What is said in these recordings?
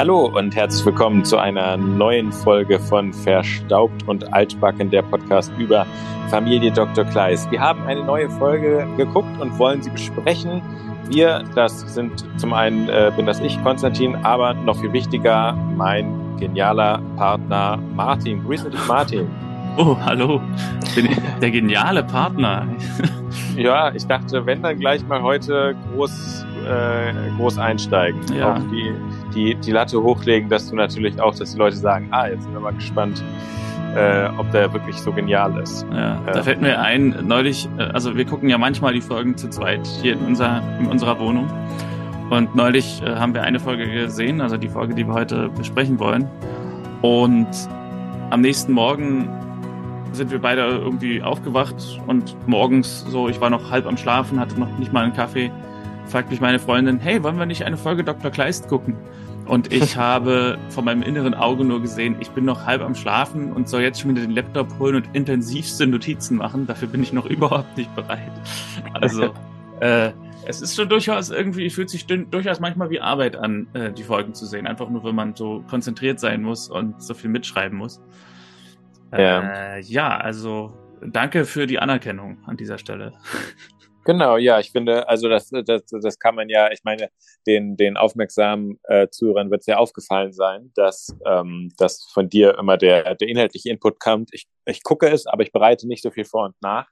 Hallo und herzlich willkommen zu einer neuen Folge von Verstaubt und Altbacken, der Podcast über Familie Dr. Kleist. Wir haben eine neue Folge geguckt und wollen sie besprechen. Wir, das sind zum einen bin das ich, Konstantin, aber noch viel wichtiger, mein genialer Partner Martin. Grüße dich, Martin. Oh, hallo. Ich bin der geniale Partner. Ja, ich dachte, wenn dann gleich mal heute groß einsteigen, ja. Auch die Latte hochlegen, dass du natürlich auch, dass die Leute sagen, jetzt sind wir mal gespannt, ob der wirklich so genial ist. Ja, da fällt mir ein, neulich, also wir gucken ja manchmal die Folgen zu zweit hier in unserer Wohnung, und neulich haben wir eine Folge gesehen, also die Folge, die wir heute besprechen wollen, und am nächsten Morgen sind wir beide irgendwie aufgewacht und morgens so, ich war noch halb am Schlafen, hatte noch nicht mal einen Kaffee, fragt mich meine Freundin, hey, wollen wir nicht eine Folge Dr. Kleist gucken? Und ich habe von meinem inneren Auge nur gesehen, ich bin noch halb am Schlafen und soll jetzt schon wieder den Laptop holen und intensivste Notizen machen. Dafür bin ich noch überhaupt nicht bereit. Also, es ist schon durchaus irgendwie, fühlt sich durchaus manchmal wie Arbeit an, die Folgen zu sehen. Einfach nur, wenn man so konzentriert sein muss und so viel mitschreiben muss. Ja, also danke für die Anerkennung an dieser Stelle. Genau, ja, ich finde, also das kann man ja, ich meine, den aufmerksamen Zuhörern wird es ja aufgefallen sein, dass von dir immer der inhaltliche Input kommt. Ich gucke es, aber ich bereite nicht so viel vor und nach.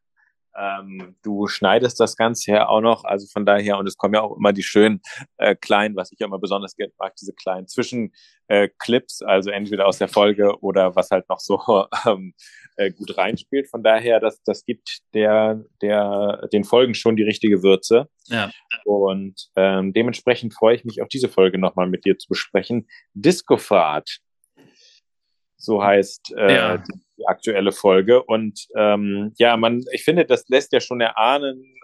Du schneidest das Ganze ja auch noch, also von daher, und es kommen ja auch immer die schönen kleinen, was ich ja immer besonders gerne mag, diese kleinen Zwischenclips, also entweder aus der Folge oder was halt noch so gut reinspielt. Von daher, das gibt den Folgen schon die richtige Würze. Ja. Und dementsprechend freue ich mich, auch diese Folge nochmal mit dir zu besprechen. Discofahrt, so heißt die aktuelle Folge, und ich finde, das lässt ja schon erahnen,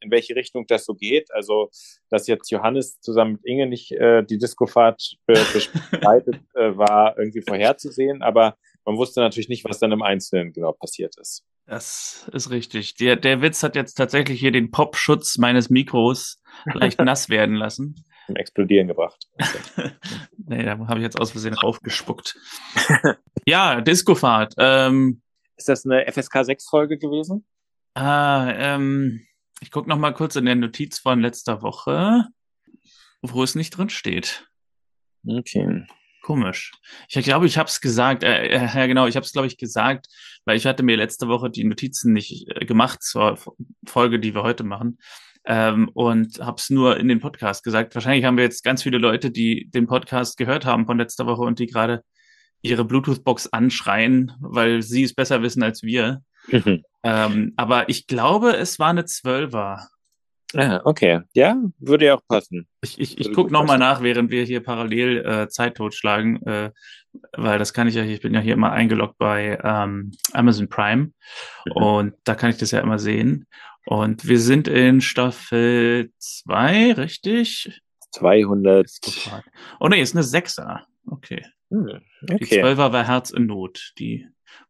in welche Richtung das so geht, also dass jetzt Johannes zusammen mit Inge nicht die Discofahrt bestreitet, war irgendwie vorherzusehen, aber man wusste natürlich nicht, was dann im Einzelnen genau passiert ist. Das ist richtig. Der Witz hat jetzt tatsächlich hier den Popschutz meines Mikros leicht nass werden lassen. Zum Explodieren gebracht. Okay. Nee, da habe ich jetzt aus Versehen aufgespuckt. Ja, Discofahrt. Ist das eine FSK 6-Folge gewesen? Ich gucke nochmal kurz in der Notiz von letzter Woche, wo es nicht drin steht. Okay. Komisch. Ich glaube, ich habe es gesagt. Ja, genau, ich habe es, glaube ich, gesagt, weil ich hatte mir letzte Woche die Notizen nicht gemacht zur Folge, die wir heute machen. Und habe es nur in den Podcast gesagt. Wahrscheinlich haben wir jetzt ganz viele Leute, die den Podcast gehört haben von letzter Woche und die gerade ihre Bluetooth-Box anschreien, weil sie es besser wissen als wir. Mhm. Aber ich glaube, es war eine 12er. Ah, okay. Ja, würde ja auch passen. Ich gucke nochmal nach, während wir hier parallel Zeit totschlagen, weil das kann ich ja, ich bin ja hier immer eingeloggt bei Amazon Prime, und da kann ich das ja immer sehen. Und wir sind in Staffel 2, richtig? 200. Oh ne, ist eine 6er. Okay. Okay. Die 12er war Herz in Not,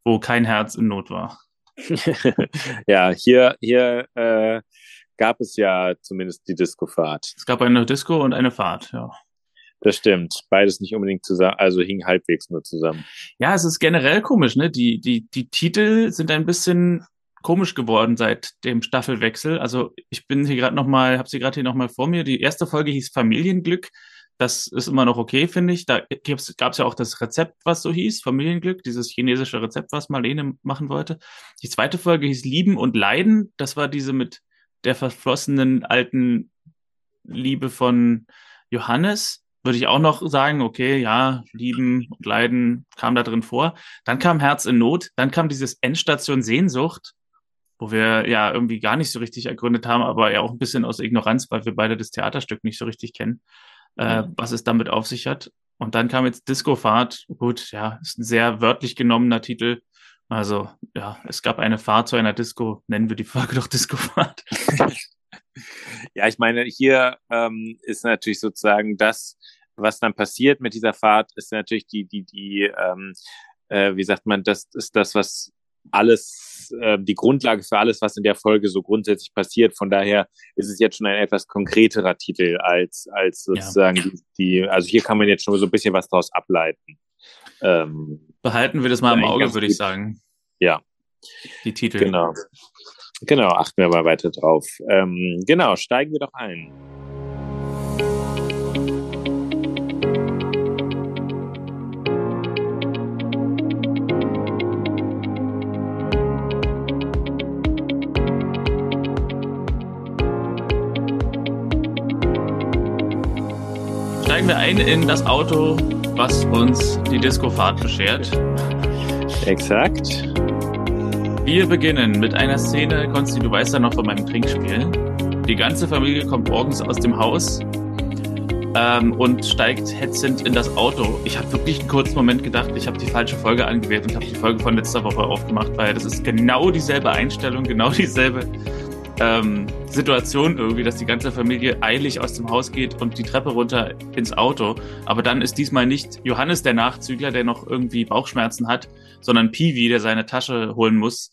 wo kein Herz in Not war. Ja, hier gab es ja zumindest die Discofahrt. Es gab eine Disco und eine Fahrt, ja. Das stimmt. Beides nicht unbedingt zusammen, also hing halbwegs nur zusammen. Ja, es ist generell komisch, ne? Die Titel sind ein bisschen komisch geworden seit dem Staffelwechsel. Also ich bin hier gerade nochmal, habe sie gerade hier nochmal vor mir. Die erste Folge hieß Familienglück. Das ist immer noch okay, finde ich. Da gab es ja auch das Rezept, was so hieß, Familienglück, dieses chinesische Rezept, was Marlene machen wollte. Die zweite Folge hieß Lieben und Leiden. Das war diese mit der verflossenen alten Liebe von Johannes, würde ich auch noch sagen, okay, ja, Lieben und Leiden kam da drin vor. Dann kam Herz in Not, dann kam dieses Endstation Sehnsucht, wo wir ja irgendwie gar nicht so richtig ergründet haben, aber ja auch ein bisschen aus Ignoranz, weil wir beide das Theaterstück nicht so richtig kennen, was es damit auf sich hat. Und dann kam jetzt Discofahrt, gut, ja, ist ein sehr wörtlich genommener Titel. Also, ja, es gab eine Fahrt zu einer Disco, nennen wir die Folge doch Discofahrt. Ja, ich meine, hier ist natürlich sozusagen das, was dann passiert mit dieser Fahrt, ist natürlich wie sagt man, das ist das, was alles, die Grundlage für alles, was in der Folge so grundsätzlich passiert. Von daher ist es jetzt schon ein etwas konkreterer Titel als sozusagen also hier kann man jetzt schon so ein bisschen was draus ableiten. Behalten wir das mal im Auge, würde ich sagen. Ja. Die Titel. Genau, achten wir mal weiter drauf. Steigen wir doch ein. Steigen wir ein in das Auto, was uns die Discofahrt beschert. Exakt. Wir beginnen mit einer Szene, Konsti, du weißt ja noch von meinem Trinkspiel. Die ganze Familie kommt morgens aus dem Haus und steigt hetzend in das Auto. Ich habe wirklich einen kurzen Moment gedacht, ich habe die falsche Folge angewählt und habe die Folge von letzter Woche aufgemacht, weil das ist genau dieselbe Einstellung, genau dieselbe Situation irgendwie, dass die ganze Familie eilig aus dem Haus geht und die Treppe runter ins Auto. Aber dann ist diesmal nicht Johannes der Nachzügler, der noch irgendwie Bauchschmerzen hat, sondern Piwi, der seine Tasche holen muss,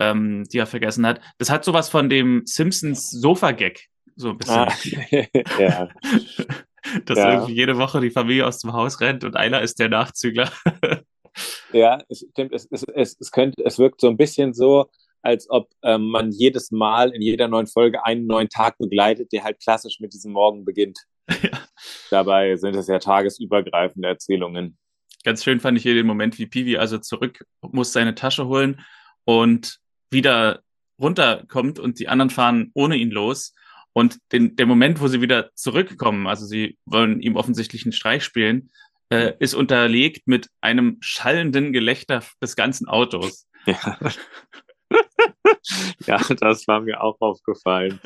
die er vergessen hat. Das hat sowas von dem Simpsons-Sofa-Gag. So ein bisschen. Ja. Dass irgendwie jede Woche die Familie aus dem Haus rennt und einer ist der Nachzügler. Ja, es stimmt. Es wirkt so ein bisschen so, als ob man jedes Mal in jeder neuen Folge einen neuen Tag begleitet, der halt klassisch mit diesem Morgen beginnt. Ja. Dabei sind es ja tagesübergreifende Erzählungen. Ganz schön fand ich hier den Moment, wie Piwi also zurück muss, seine Tasche holen und wieder runterkommt und die anderen fahren ohne ihn los. Und der Moment, wo sie wieder zurückkommen, also sie wollen ihm offensichtlich einen Streich spielen, ist unterlegt mit einem schallenden Gelächter des ganzen Autos. Ja. Ja, das war mir auch aufgefallen.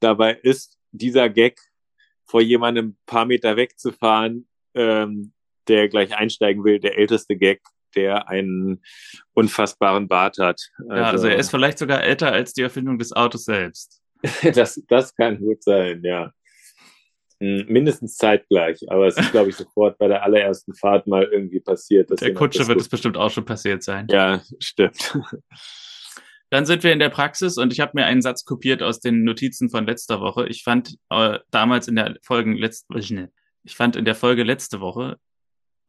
Dabei ist dieser Gag, vor jemandem ein paar Meter wegzufahren, der gleich einsteigen will, der älteste Gag, der einen unfassbaren Bart hat. Also er ist vielleicht sogar älter als die Erfindung des Autos selbst. Das kann gut sein, ja. Mindestens zeitgleich, aber es ist, glaube ich, sofort bei der allerersten Fahrt mal irgendwie passiert. Der Kutsche wird es bestimmt auch schon passiert sein. Ja, stimmt. Dann sind wir in der Praxis und ich habe mir einen Satz kopiert aus den Notizen von letzter Woche. Ich fand in der Folge letzte Woche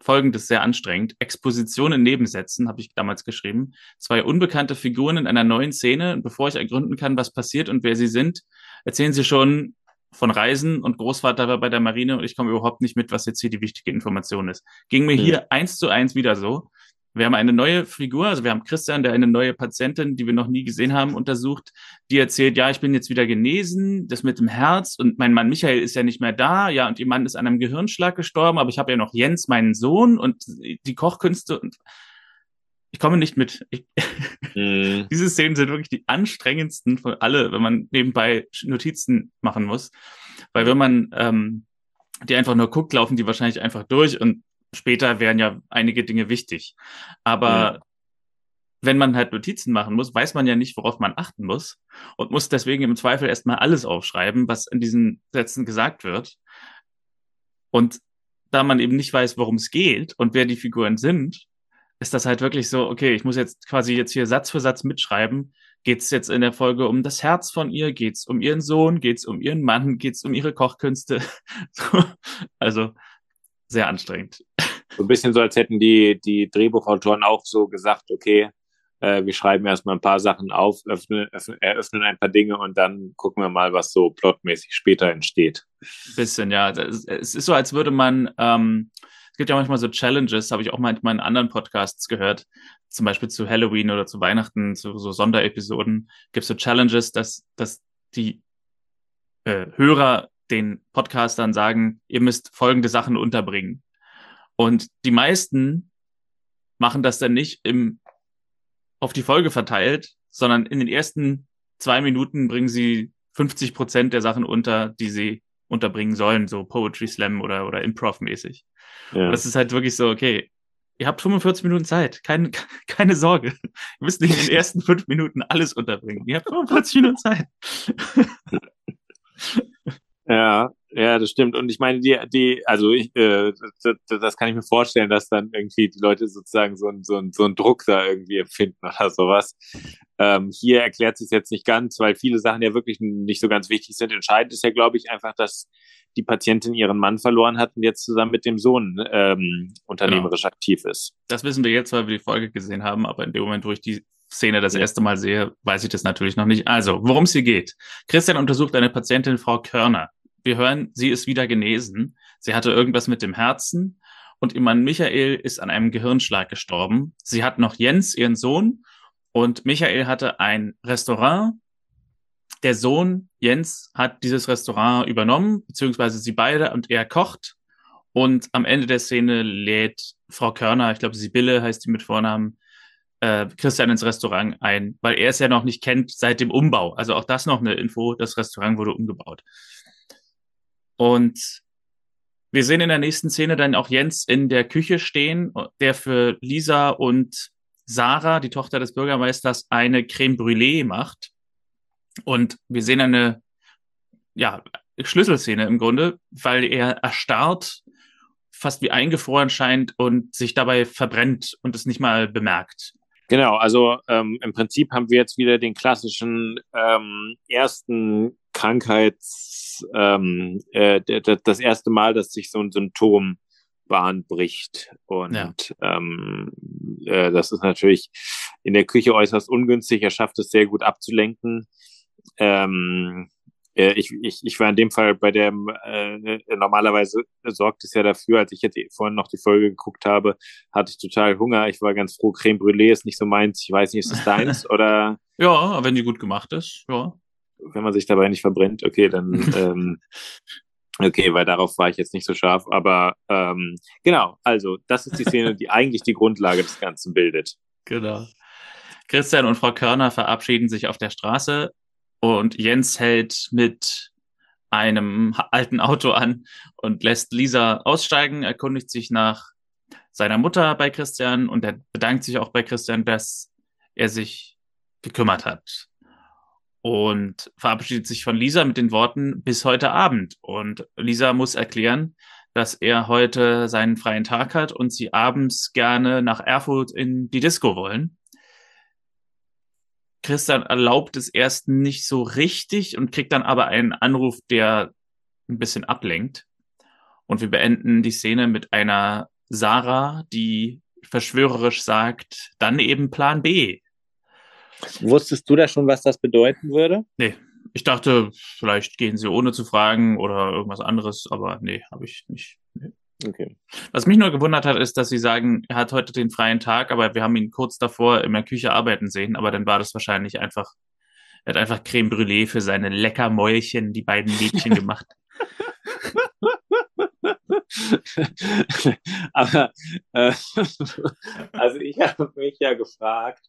Folgendes sehr anstrengend. Exposition in Nebensätzen, habe ich damals geschrieben. 2 unbekannte Figuren in einer neuen Szene. Und bevor ich ergründen kann, was passiert und wer sie sind, erzählen sie schon von Reisen und Großvater war bei der Marine und ich komme überhaupt nicht mit, was jetzt hier die wichtige Information ist. Ging mir hier 1:1 wieder so. Wir haben eine neue Figur, also wir haben Christian, der eine neue Patientin, die wir noch nie gesehen haben, untersucht, die erzählt, ja, ich bin jetzt wieder genesen, das mit dem Herz und mein Mann Michael ist ja nicht mehr da, ja, und ihr Mann ist an einem Gehirnschlag gestorben, aber ich habe ja noch Jens, meinen Sohn und die Kochkünste und ich komme nicht mit. Diese Szenen sind wirklich die anstrengendsten von alle, wenn man nebenbei Notizen machen muss. Weil wenn man die einfach nur guckt, laufen die wahrscheinlich einfach durch und später wären ja einige Dinge wichtig. Aber wenn man halt Notizen machen muss, weiß man ja nicht, worauf man achten muss und muss deswegen im Zweifel erstmal alles aufschreiben, was in diesen Sätzen gesagt wird. Und da man eben nicht weiß, worum es geht und wer die Figuren sind, ist das halt wirklich so, okay, ich muss jetzt quasi hier Satz für Satz mitschreiben. Geht's jetzt in der Folge um das Herz von ihr? Geht's um ihren Sohn? Geht's um ihren Mann? Geht's um ihre Kochkünste? Also sehr anstrengend. So ein bisschen so, als hätten die Drehbuchautoren auch so gesagt, okay, wir schreiben erstmal ein paar Sachen auf, eröffnen ein paar Dinge und dann gucken wir mal, was so plotmäßig später entsteht. Bisschen, ja. Es ist so, als würde man... Es gibt ja manchmal so Challenges, habe ich auch manchmal in anderen Podcasts gehört, zum Beispiel zu Halloween oder zu Weihnachten, zu so Sonderepisoden, gibt es so Challenges, dass die Hörer den Podcastern sagen, ihr müsst folgende Sachen unterbringen. Und die meisten machen das dann nicht auf die Folge verteilt, sondern in den ersten 2 Minuten bringen sie 50% der Sachen unter, die sie unterbringen sollen, so Poetry Slam oder Improv-mäßig. Ja. Das ist halt wirklich so, okay, ihr habt 45 Minuten Zeit, keine Sorge. Ihr müsst nicht in den ersten 5 Minuten alles unterbringen. Ihr habt 45 Minuten Zeit. Ja, Ja, das stimmt. Und ich meine, das kann ich mir vorstellen, dass dann irgendwie die Leute sozusagen so einen Druck da irgendwie empfinden oder sowas. Hier erklärt sich jetzt nicht ganz, weil viele Sachen ja wirklich nicht so ganz wichtig sind. Entscheidend ist ja, glaube ich, einfach, dass die Patientin ihren Mann verloren hat und jetzt zusammen mit dem Sohn unternehmerisch aktiv ist. Das wissen wir jetzt, weil wir die Folge gesehen haben, aber in dem Moment, wo ich die Szene das erste Mal sehe, weiß ich das natürlich noch nicht. Also, worum es hier geht. Christian untersucht eine Patientin, Frau Körner. Wir hören, sie ist wieder genesen. Sie hatte irgendwas mit dem Herzen und ihr Mann Michael ist an einem Gehirnschlag gestorben. Sie hat noch Jens, ihren Sohn, und Michael hatte ein Restaurant. Der Sohn, Jens, hat dieses Restaurant übernommen, beziehungsweise sie beide, und er kocht. Und am Ende der Szene lädt Frau Körner, ich glaube Sibylle heißt die mit Vornamen, Christian ins Restaurant ein, weil er es ja noch nicht kennt seit dem Umbau. Also auch das noch eine Info, das Restaurant wurde umgebaut. Und wir sehen in der nächsten Szene dann auch Jens in der Küche stehen, der für Lisa und Sarah, die Tochter des Bürgermeisters, eine Creme Brûlée macht. Und wir sehen eine Schlüsselszene im Grunde, weil er erstarrt, fast wie eingefroren scheint und sich dabei verbrennt und es nicht mal bemerkt. Genau, also im Prinzip haben wir jetzt wieder den klassischen ersten Krankheits, das erste Mal, dass sich so ein Symptom bahnbricht. Und das ist natürlich in der Küche äußerst ungünstig. Er schafft es sehr gut abzulenken. Ich war in dem Fall bei der, normalerweise sorgt es ja dafür, als ich jetzt vorhin noch die Folge geguckt habe, hatte ich total Hunger. Ich war ganz froh, Creme Brûlée ist nicht so meins. Ich weiß nicht, ist das deins oder? Ja, wenn die gut gemacht ist, ja. Wenn man sich dabei nicht verbrennt, okay, dann, weil darauf war ich jetzt nicht so scharf. Aber genau, also das ist die Szene, die eigentlich die Grundlage des Ganzen bildet. Genau. Christian und Frau Körner verabschieden sich auf der Straße. Und Jens hält mit einem alten Auto an und lässt Lisa aussteigen, erkundigt sich nach seiner Mutter bei Christian und er bedankt sich auch bei Christian, dass er sich gekümmert hat. Und verabschiedet sich von Lisa mit den Worten bis heute Abend. Und Lisa muss erklären, dass er heute seinen freien Tag hat und sie abends gerne nach Erfurt in die Disco wollen. Christian erlaubt es erst nicht so richtig und kriegt dann aber einen Anruf, der ein bisschen ablenkt. Und wir beenden die Szene mit einer Sarah, die verschwörerisch sagt, dann eben Plan B. Wusstest du da schon, was das bedeuten würde? Nee, ich dachte, vielleicht gehen sie ohne zu fragen oder irgendwas anderes, aber nee, habe ich nicht. Nee. Okay. Was mich nur gewundert hat, ist, dass sie sagen, er hat heute den freien Tag, aber wir haben ihn kurz davor in der Küche arbeiten sehen, aber dann war das wahrscheinlich einfach, er hat einfach Creme Brûlée für seine Leckermäulchen, die beiden Mädchen gemacht. Aber also ich habe mich ja gefragt,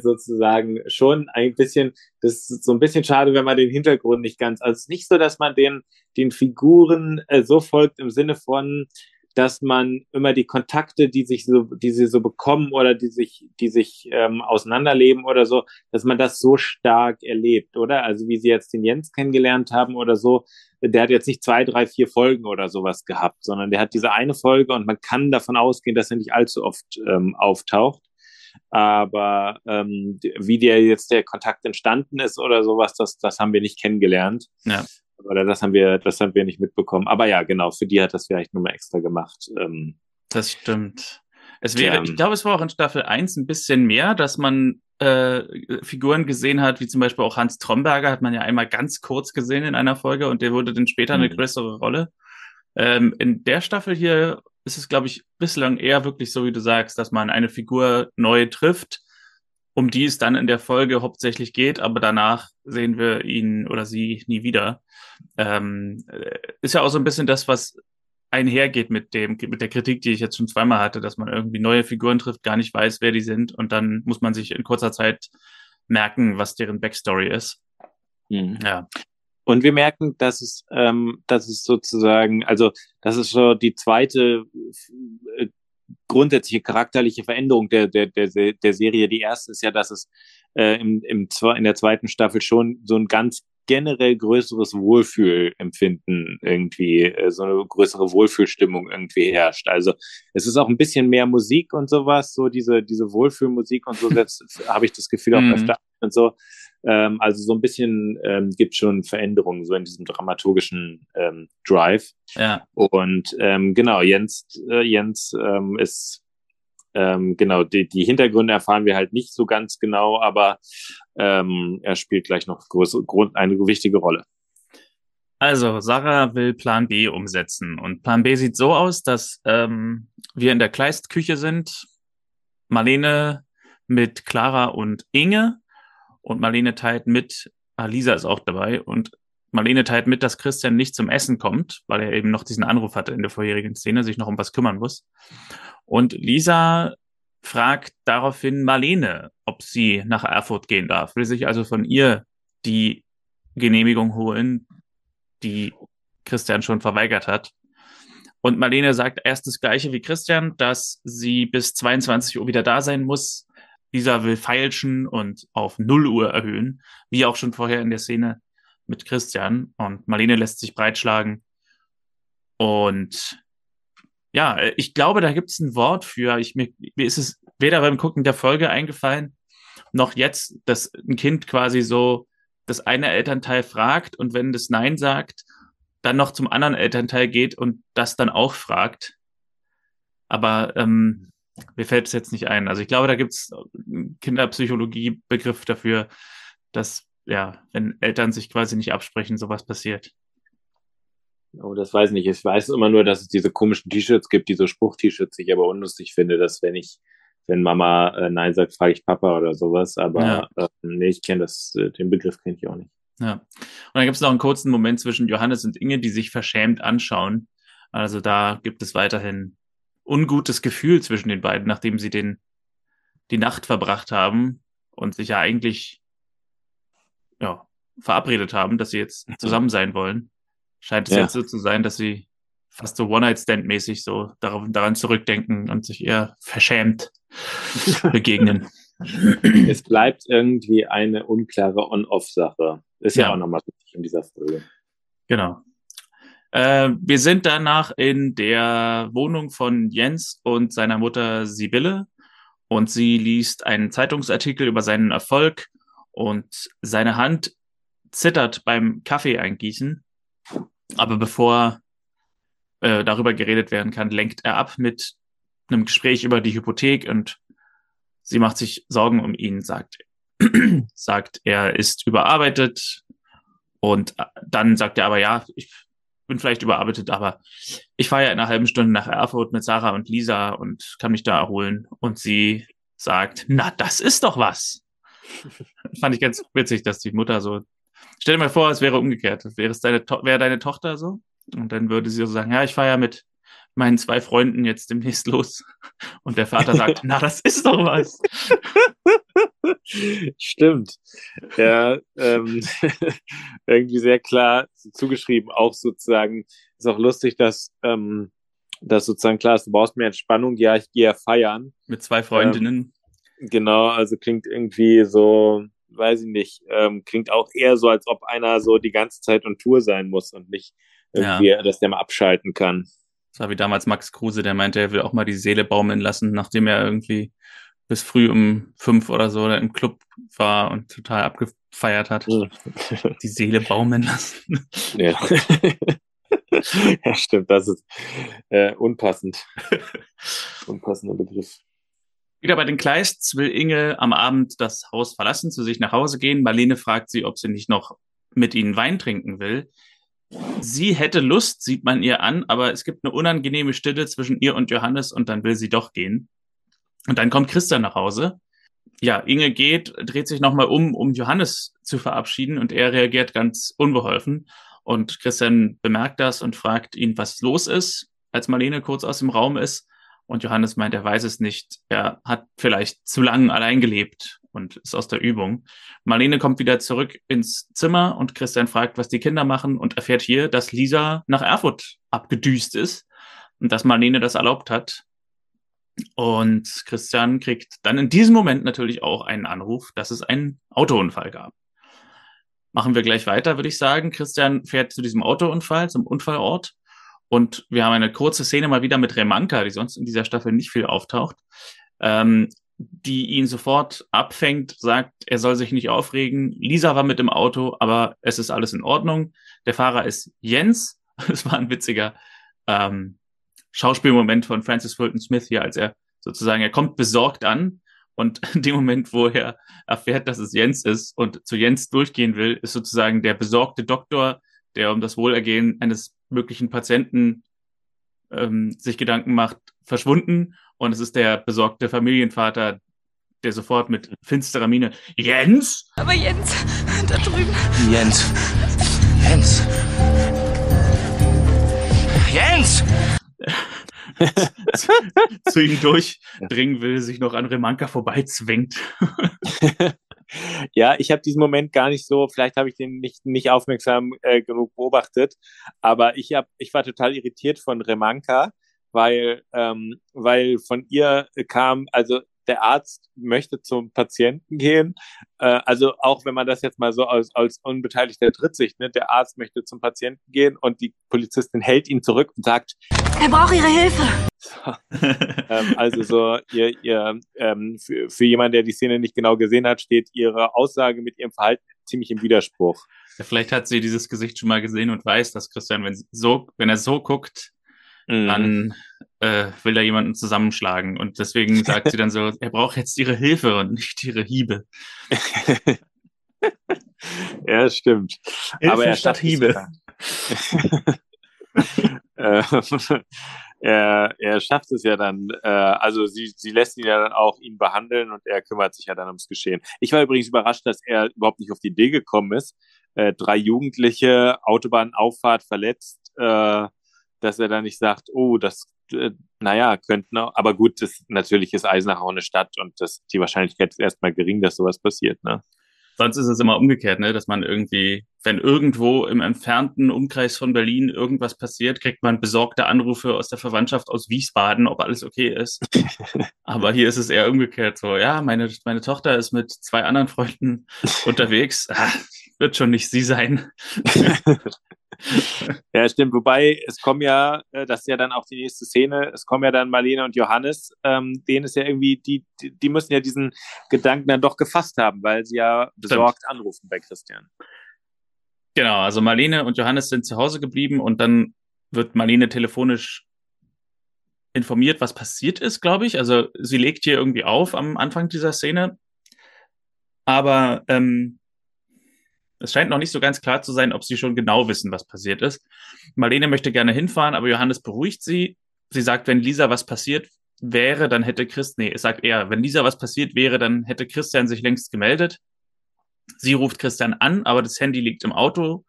sozusagen schon ein bisschen, das ist so ein bisschen schade, wenn man den Hintergrund nicht ganz, also es ist nicht so, dass man den Figuren so folgt im Sinne von, dass man immer die Kontakte, die sie so bekommen oder die sich auseinanderleben oder so, dass man das so stark erlebt, oder? Also wie sie jetzt den Jens kennengelernt haben oder so, der hat jetzt nicht 2, 3, 4 Folgen oder sowas gehabt, sondern der hat diese eine Folge und man kann davon ausgehen, dass er nicht allzu oft auftaucht. Aber wie der Kontakt entstanden ist oder sowas, das haben wir nicht kennengelernt. Ja. Oder das haben wir nicht mitbekommen. Aber ja, genau, für die hat das vielleicht nur mal extra gemacht. Das stimmt. Es wäre, ich glaube, es war auch in Staffel 1 ein bisschen mehr, dass man Figuren gesehen hat, wie zum Beispiel auch Hans Tromberger, hat man ja einmal ganz kurz gesehen in einer Folge und der wurde dann später eine größere Rolle. In der Staffel hier ist es, glaube ich, bislang eher wirklich so, wie du sagst, dass man eine Figur neu trifft, um die es dann in der Folge hauptsächlich geht, aber danach sehen wir ihn oder sie nie wieder. Ist ja auch so ein bisschen das, was einhergeht mit der Kritik, die ich jetzt schon zweimal hatte, dass man irgendwie neue Figuren trifft, gar nicht weiß, wer die sind und dann muss man sich in kurzer Zeit merken, was deren Backstory ist. Mhm. Ja. Und wir merken, dass es sozusagen, also das ist so die zweite grundsätzliche charakterliche Veränderung der Serie. Die erste ist ja, dass es in der zweiten Staffel schon so einen ganz generell größeres Wohlfühlempfinden irgendwie, so eine größere Wohlfühlstimmung irgendwie herrscht. Also es ist auch ein bisschen mehr Musik und sowas, so diese Wohlfühlmusik und so, habe ich das Gefühl auch öfter und so. Also so ein bisschen gibt schon Veränderungen so in diesem dramaturgischen Drive. Ja. Und genau, Jens ist, genau, die Hintergründe erfahren wir halt nicht so ganz genau, aber er spielt gleich noch eine wichtige Rolle. Also, Sarah will Plan B umsetzen. Und Plan B sieht so aus, dass wir in der Kleistküche sind, Marlene mit Clara und Inge. Und Marlene teilt mit, Lisa ist auch dabei, und Marlene teilt mit, dass Christian nicht zum Essen kommt, weil er eben noch diesen Anruf hatte in der vorherigen Szene, sich noch um was kümmern muss. Und Lisa fragt daraufhin Marlene, ob sie nach Erfurt gehen darf, will sich also von ihr die Genehmigung holen, die Christian schon verweigert hat. Und Marlene sagt erst das Gleiche wie Christian, dass sie bis 22 Uhr wieder da sein muss. Lisa will feilschen und auf 0 Uhr erhöhen, wie auch schon vorher in der Szene mit Christian. Und Marlene lässt sich breitschlagen. Und ja, ich glaube, da gibt es ein Wort für. Mir ist es weder beim Gucken der Folge eingefallen, noch jetzt, dass ein Kind quasi so das eine Elternteil fragt und wenn das Nein sagt, dann noch zum anderen Elternteil geht und das dann auch fragt. Aber mir fällt es jetzt nicht ein. Also ich glaube, da gibt es einen Kinderpsychologie-Begriff dafür, dass, ja, wenn Eltern sich quasi nicht absprechen, sowas passiert. Oh, das weiß ich nicht. Ich weiß immer nur, dass es diese komischen T-Shirts gibt, diese Spruch-T-Shirts, die ich aber unlustig finde, dass wenn Mama Nein sagt, frage ich Papa oder sowas. Aber ja. Nee, ich kenne das, den Begriff kenne ich auch nicht. Ja. Und dann gibt es noch einen kurzen Moment zwischen Johannes und Inge, die sich verschämt anschauen. Also da gibt es weiterhin ungutes Gefühl zwischen den beiden, nachdem sie die Nacht verbracht haben und sich ja eigentlich verabredet haben, dass sie jetzt zusammen sein wollen. Scheint es jetzt so zu sein, dass sie fast so One-Night-Stand-mäßig so daran zurückdenken und sich eher verschämt begegnen. Es bleibt irgendwie eine unklare On-Off-Sache. Ist ja auch nochmal wichtig in dieser Folge. Genau. Wir sind danach in der Wohnung von Jens und seiner Mutter Sibylle und sie liest einen Zeitungsartikel über seinen Erfolg und seine Hand zittert beim Kaffee eingießen. Aber bevor darüber geredet werden kann, lenkt er ab mit einem Gespräch über die Hypothek und sie macht sich Sorgen um ihn, sagt, er ist überarbeitet und dann sagt er aber, ja, ich bin vielleicht überarbeitet, aber ich fahre ja in einer halben Stunde nach Erfurt mit Sarah und Lisa und kann mich da erholen. Und sie sagt, na, das ist doch was. Fand ich ganz witzig, dass die Mutter so, stell dir mal vor, es wäre umgekehrt. Wäre deine Tochter so? Und dann würde sie so sagen, ja, ich fahre ja mit meinen 2 Freunden jetzt demnächst los. Und der Vater sagt, na, das ist doch was. Stimmt. Ja, irgendwie sehr klar zugeschrieben, auch sozusagen. Ist auch lustig, dass sozusagen klar ist, du brauchst mehr Entspannung. Ja, ich gehe ja feiern. Mit 2 Freundinnen. Genau, also klingt irgendwie so, weiß ich nicht, klingt auch eher so, als ob einer so die ganze Zeit on Tour sein muss und nicht irgendwie, dass der mal abschalten kann. Das war wie damals Max Kruse, der meinte, er will auch mal die Seele baumeln lassen, nachdem er irgendwie bis früh um 5 oder so im Club war und total abgefeiert hat. Die Seele baumeln lassen. Ja, ja stimmt, das ist unpassend. Unpassender Begriff. Wieder bei den Kleists will Inge am Abend das Haus verlassen, zu sich nach Hause gehen. Marlene fragt sie, ob sie nicht noch mit ihnen Wein trinken will. Sie hätte Lust, sieht man ihr an, aber es gibt eine unangenehme Stille zwischen ihr und Johannes und dann will sie doch gehen. Und dann kommt Christian nach Hause. Ja, Inge geht, dreht sich nochmal um Johannes zu verabschieden und er reagiert ganz unbeholfen. Und Christian bemerkt das und fragt ihn, was los ist, als Marlene kurz aus dem Raum ist. Und Johannes meint, er weiß es nicht. Er hat vielleicht zu lange allein gelebt und ist aus der Übung. Marlene kommt wieder zurück ins Zimmer und Christian fragt, was die Kinder machen und erfährt hier, dass Lisa nach Erfurt abgedüst ist und dass Marlene das erlaubt hat. Und Christian kriegt dann in diesem Moment natürlich auch einen Anruf, dass es einen Autounfall gab. machen wir gleich weiter, würde ich sagen. Christian fährt zu diesem Autounfall, zum Unfallort. Und wir haben eine kurze Szene mal wieder mit Remanka, die sonst in dieser Staffel nicht viel auftaucht, die ihn sofort abfängt, sagt, er soll sich nicht aufregen. Lisa war mit im Auto, aber es ist alles in Ordnung. Der Fahrer ist Jens. Das war ein witziger Schauspielmoment von Francis Fulton Smith hier, als er sozusagen, er kommt besorgt an und in dem Moment, wo er erfährt, dass es Jens ist und zu Jens durchgehen will, ist sozusagen der besorgte Doktor, der um das Wohlergehen eines möglichen Patienten sich Gedanken macht, verschwunden. Und es ist der besorgte Familienvater, der sofort mit finsterer Miene, Jens? Aber Jens, da drüben. Jens. Jens. Jens! zu ihm durchdringen will, sich noch an Remanka vorbeizwingt. Ja, ich habe diesen Moment gar nicht so, vielleicht habe ich den nicht aufmerksam genug beobachtet, aber ich war total irritiert von Remanka, weil von ihr kam, also der Arzt möchte zum Patienten gehen, also auch wenn man das jetzt mal so als unbeteiligter Drittsicht, ne, der Arzt möchte zum Patienten gehen und die Polizistin hält ihn zurück und sagt, er braucht ihre Hilfe. So, also so für jemanden, der die Szene nicht genau gesehen hat, steht ihre Aussage mit ihrem Verhalten ziemlich im Widerspruch. Ja, vielleicht hat sie dieses Gesicht schon mal gesehen und weiß, dass Christian, wenn er so guckt, dann will da jemanden zusammenschlagen. Und deswegen sagt sie dann so, er braucht jetzt ihre Hilfe und nicht ihre Hiebe. Ja, stimmt. Hilfe aber statt Hiebe. Er schafft es ja dann. Also sie lässt ihn ja dann auch ihn behandeln und er kümmert sich ja dann ums Geschehen. Ich war übrigens überrascht, dass er überhaupt nicht auf die Idee gekommen ist. 3 Jugendliche, Autobahnauffahrt verletzt, dass er da nicht sagt, oh, das, naja, könnten auch, aber gut, natürlich ist Eisenach auch eine Stadt und die Wahrscheinlichkeit ist erstmal gering, dass sowas passiert, ne? Sonst ist es immer umgekehrt, ne, dass man irgendwie, wenn irgendwo im entfernten Umkreis von Berlin irgendwas passiert, kriegt man besorgte Anrufe aus der Verwandtschaft aus Wiesbaden, ob alles okay ist. Aber hier ist es eher umgekehrt, so, ja, meine Tochter ist mit 2 anderen Freunden unterwegs, wird schon nicht sie sein. Ja, stimmt. Wobei, es kommen ja, das ist ja dann auch die nächste Szene, es kommen ja dann Marlene und Johannes, denen ist ja irgendwie, die müssen ja diesen Gedanken dann doch gefasst haben, weil sie ja besorgt anrufen bei Christian. Genau, also Marlene und Johannes sind zu Hause geblieben und dann wird Marlene telefonisch informiert, was passiert ist, glaube ich. Also sie legt hier irgendwie auf am Anfang dieser Szene, aber es scheint noch nicht so ganz klar zu sein, ob sie schon genau wissen, was passiert ist. Marlene möchte gerne hinfahren, aber Johannes beruhigt sie. Sie sagt, wenn Lisa was passiert wäre, dann hätte Christian sich längst gemeldet. Sie ruft Christian an, aber das Handy liegt im Auto,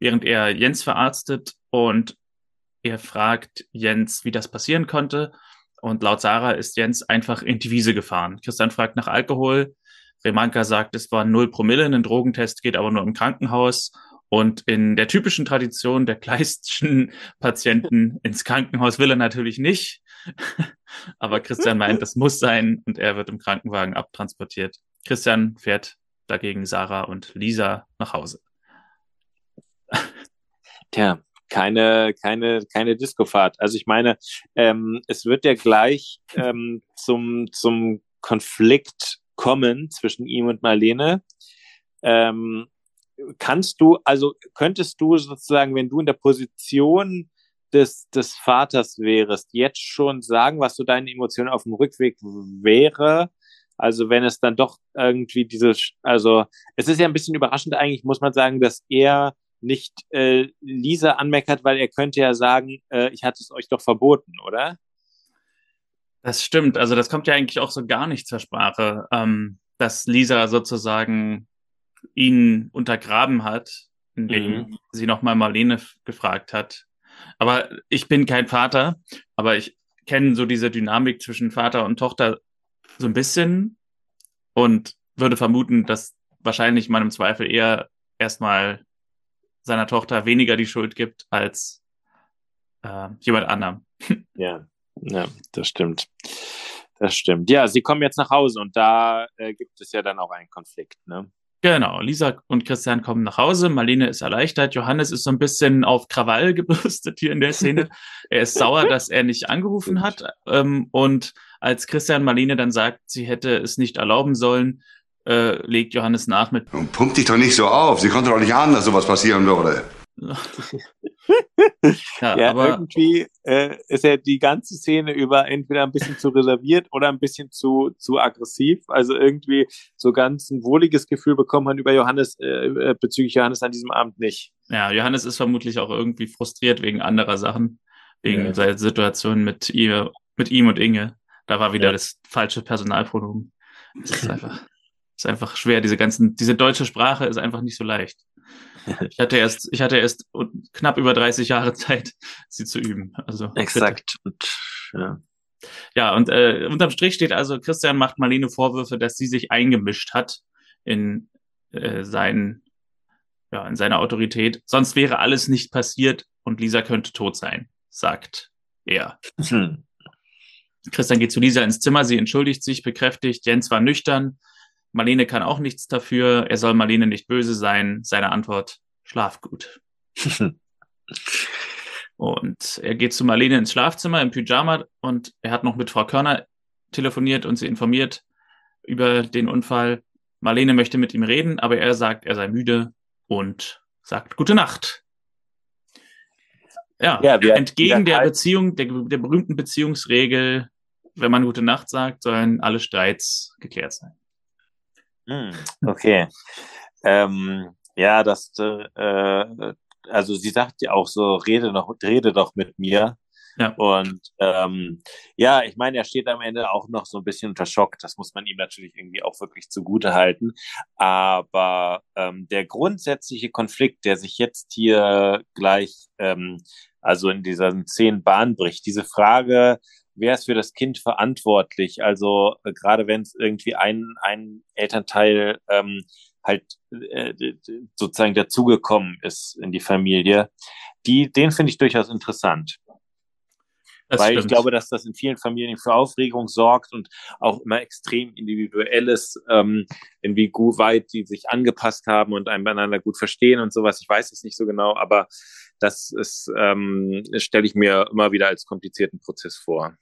während er Jens verarztet und er fragt Jens, wie das passieren konnte. Und laut Sarah ist Jens einfach in die Wiese gefahren. Christian fragt nach Alkohol. Remanka sagt, es war 0 Promille, ein Drogentest geht aber nur im Krankenhaus und in der typischen Tradition der Kleistschen Patienten ins Krankenhaus will er natürlich nicht, aber Christian meint, das muss sein und er wird im Krankenwagen abtransportiert. Christian fährt dagegen Sarah und Lisa nach Hause. Tja, keine Discofahrt. Also ich meine, es wird ja gleich zum Konflikt kommen zwischen ihm und Marlene. Könntest du sozusagen, wenn du in der Position des Vaters wärest, jetzt schon sagen, was so deine Emotionen auf dem Rückweg wäre? Also wenn es dann doch irgendwie es ist ja ein bisschen überraschend eigentlich, muss man sagen, dass er nicht Lisa anmeckert, weil er könnte ja sagen, ich hatte es euch doch verboten, oder? Das stimmt, also das kommt ja eigentlich auch so gar nicht zur Sprache, dass Lisa sozusagen ihn untergraben hat, indem sie nochmal Marlene gefragt hat. Aber ich bin kein Vater, aber ich kenne so diese Dynamik zwischen Vater und Tochter so ein bisschen und würde vermuten, dass wahrscheinlich man im Zweifel eher erstmal seiner Tochter weniger die Schuld gibt als jemand anderem. Ja. Ja, das stimmt. Das stimmt. Ja, sie kommen jetzt nach Hause und da gibt es ja dann auch einen Konflikt, ne? Genau, Lisa und Christian kommen nach Hause, Marlene ist erleichtert, Johannes ist so ein bisschen auf Krawall gebürstet hier in der Szene. Er ist sauer, dass er nicht angerufen hat. Und als Christian Marlene dann sagt, sie hätte es nicht erlauben sollen, legt Johannes nach mit: Und pumpt dich doch nicht so auf, sie konnte doch nicht ahnen, dass sowas passieren würde. ja, aber irgendwie ist ja die ganze Szene über entweder ein bisschen zu reserviert oder ein bisschen zu aggressiv. Also irgendwie so ganz ein wohliges Gefühl bekommt man über Johannes, bezüglich Johannes an diesem Abend nicht. Ja, Johannes ist vermutlich auch irgendwie frustriert wegen anderer Sachen, wegen seiner Situation mit ihm und Inge. Da war wieder das falsche Personalpronomen. Es ist einfach schwer. Diese deutsche Sprache ist einfach nicht so leicht. Ich hatte erst knapp über 30 Jahre Zeit, sie zu üben. Also exakt. Und unterm Strich steht also, Christian macht Marlene Vorwürfe, dass sie sich eingemischt hat in seine Autorität. Sonst wäre alles nicht passiert und Lisa könnte tot sein, sagt er. Christian geht zu Lisa ins Zimmer, sie entschuldigt sich, bekräftigt, Jens war nüchtern. Marlene kann auch nichts dafür, er soll Marlene nicht böse sein. Seine Antwort: Schlaf gut. Und er geht zu Marlene ins Schlafzimmer im Pyjama und er hat noch mit Frau Körner telefoniert und sie informiert über den Unfall. Marlene möchte mit ihm reden, aber er sagt, er sei müde und sagt Gute Nacht. Entgegen der Beziehung, der berühmten Beziehungsregel, wenn man Gute Nacht sagt, sollen alle Streits geklärt sein. Okay. Also sie sagt ja auch so, rede doch mit mir. Ja. Und ich meine, er steht am Ende auch noch so ein bisschen unter Schock. Das muss man ihm natürlich irgendwie auch wirklich zugute halten. Aber der grundsätzliche Konflikt, der sich jetzt hier gleich, also in diesen 10 Bahnen bricht, diese Frage: Wer ist für das Kind verantwortlich? Also gerade wenn es irgendwie ein Elternteil sozusagen dazugekommen ist in die Familie, den finde ich durchaus interessant. Weil ich glaube, dass das in vielen Familien für Aufregung sorgt und auch immer extrem individuell ist, inwieweit die sich angepasst haben und einander gut verstehen und sowas. Ich weiß es nicht so genau, aber das ist, stelle ich mir immer wieder als komplizierten Prozess vor.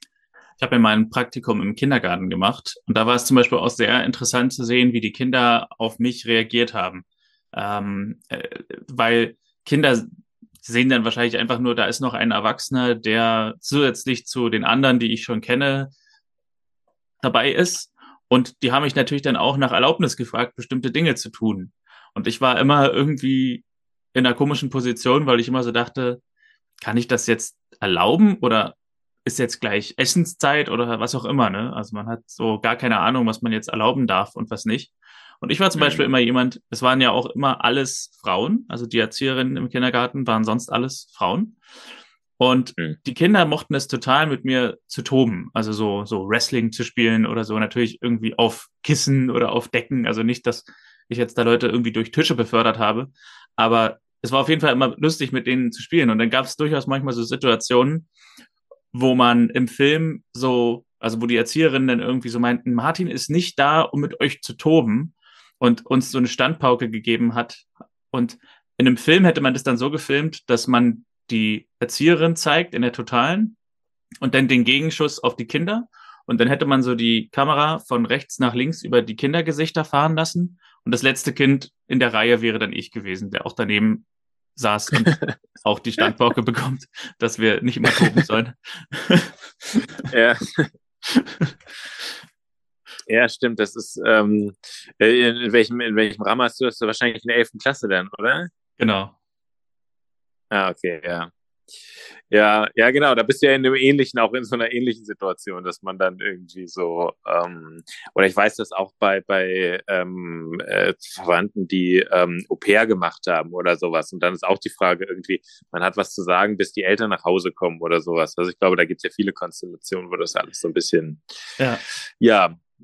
Ich habe mir mal ein Praktikum im Kindergarten gemacht und da war es zum Beispiel auch sehr interessant zu sehen, wie die Kinder auf mich reagiert haben. Weil Kinder sehen dann wahrscheinlich einfach nur, da ist noch ein Erwachsener, der zusätzlich zu den anderen, die ich schon kenne, dabei ist. Und die haben mich natürlich dann auch nach Erlaubnis gefragt, bestimmte Dinge zu tun. Und ich war immer irgendwie in einer komischen Position, weil ich immer so dachte, kann ich das jetzt erlauben oder ist jetzt gleich Essenszeit oder was auch immer, ne? Also man hat so gar keine Ahnung, was man jetzt erlauben darf und was nicht. Und ich war zum Beispiel immer jemand, es waren ja auch immer alles Frauen, also die Erzieherinnen im Kindergarten waren sonst alles Frauen. Und die Kinder mochten es total, mit mir zu toben, also so Wrestling zu spielen oder so, natürlich irgendwie auf Kissen oder auf Decken, also nicht, dass ich jetzt da Leute irgendwie durch Tische befördert habe, aber es war auf jeden Fall immer lustig, mit denen zu spielen. Und dann gab es durchaus manchmal so Situationen, wo man im Film so, also wo die Erzieherinnen dann irgendwie so meinten, Martin ist nicht da, um mit euch zu toben, und uns so eine Standpauke gegeben hat. Und in einem Film hätte man das dann so gefilmt, dass man die Erzieherin zeigt in der Totalen und dann den Gegenschuss auf die Kinder. Und dann hätte man so die Kamera von rechts nach links über die Kindergesichter fahren lassen. Und das letzte Kind in der Reihe wäre dann ich gewesen, der auch daneben saß und auch die Standpauke bekommt, dass wir nicht immer toben sollen. Ja. Ja, stimmt. Das ist, in welchem Rahmen hast du das? Wahrscheinlich in der 11. Klasse dann, oder? Genau. Ah, okay, ja. Ja, genau, da bist du ja in so einer ähnlichen Situation, dass man dann irgendwie so, oder ich weiß das auch bei Verwandten, die Au-pair gemacht haben oder sowas, und dann ist auch die Frage irgendwie, man hat was zu sagen, bis die Eltern nach Hause kommen oder sowas. Also ich glaube, da gibt es ja viele Konstellationen, wo das alles so ein bisschen,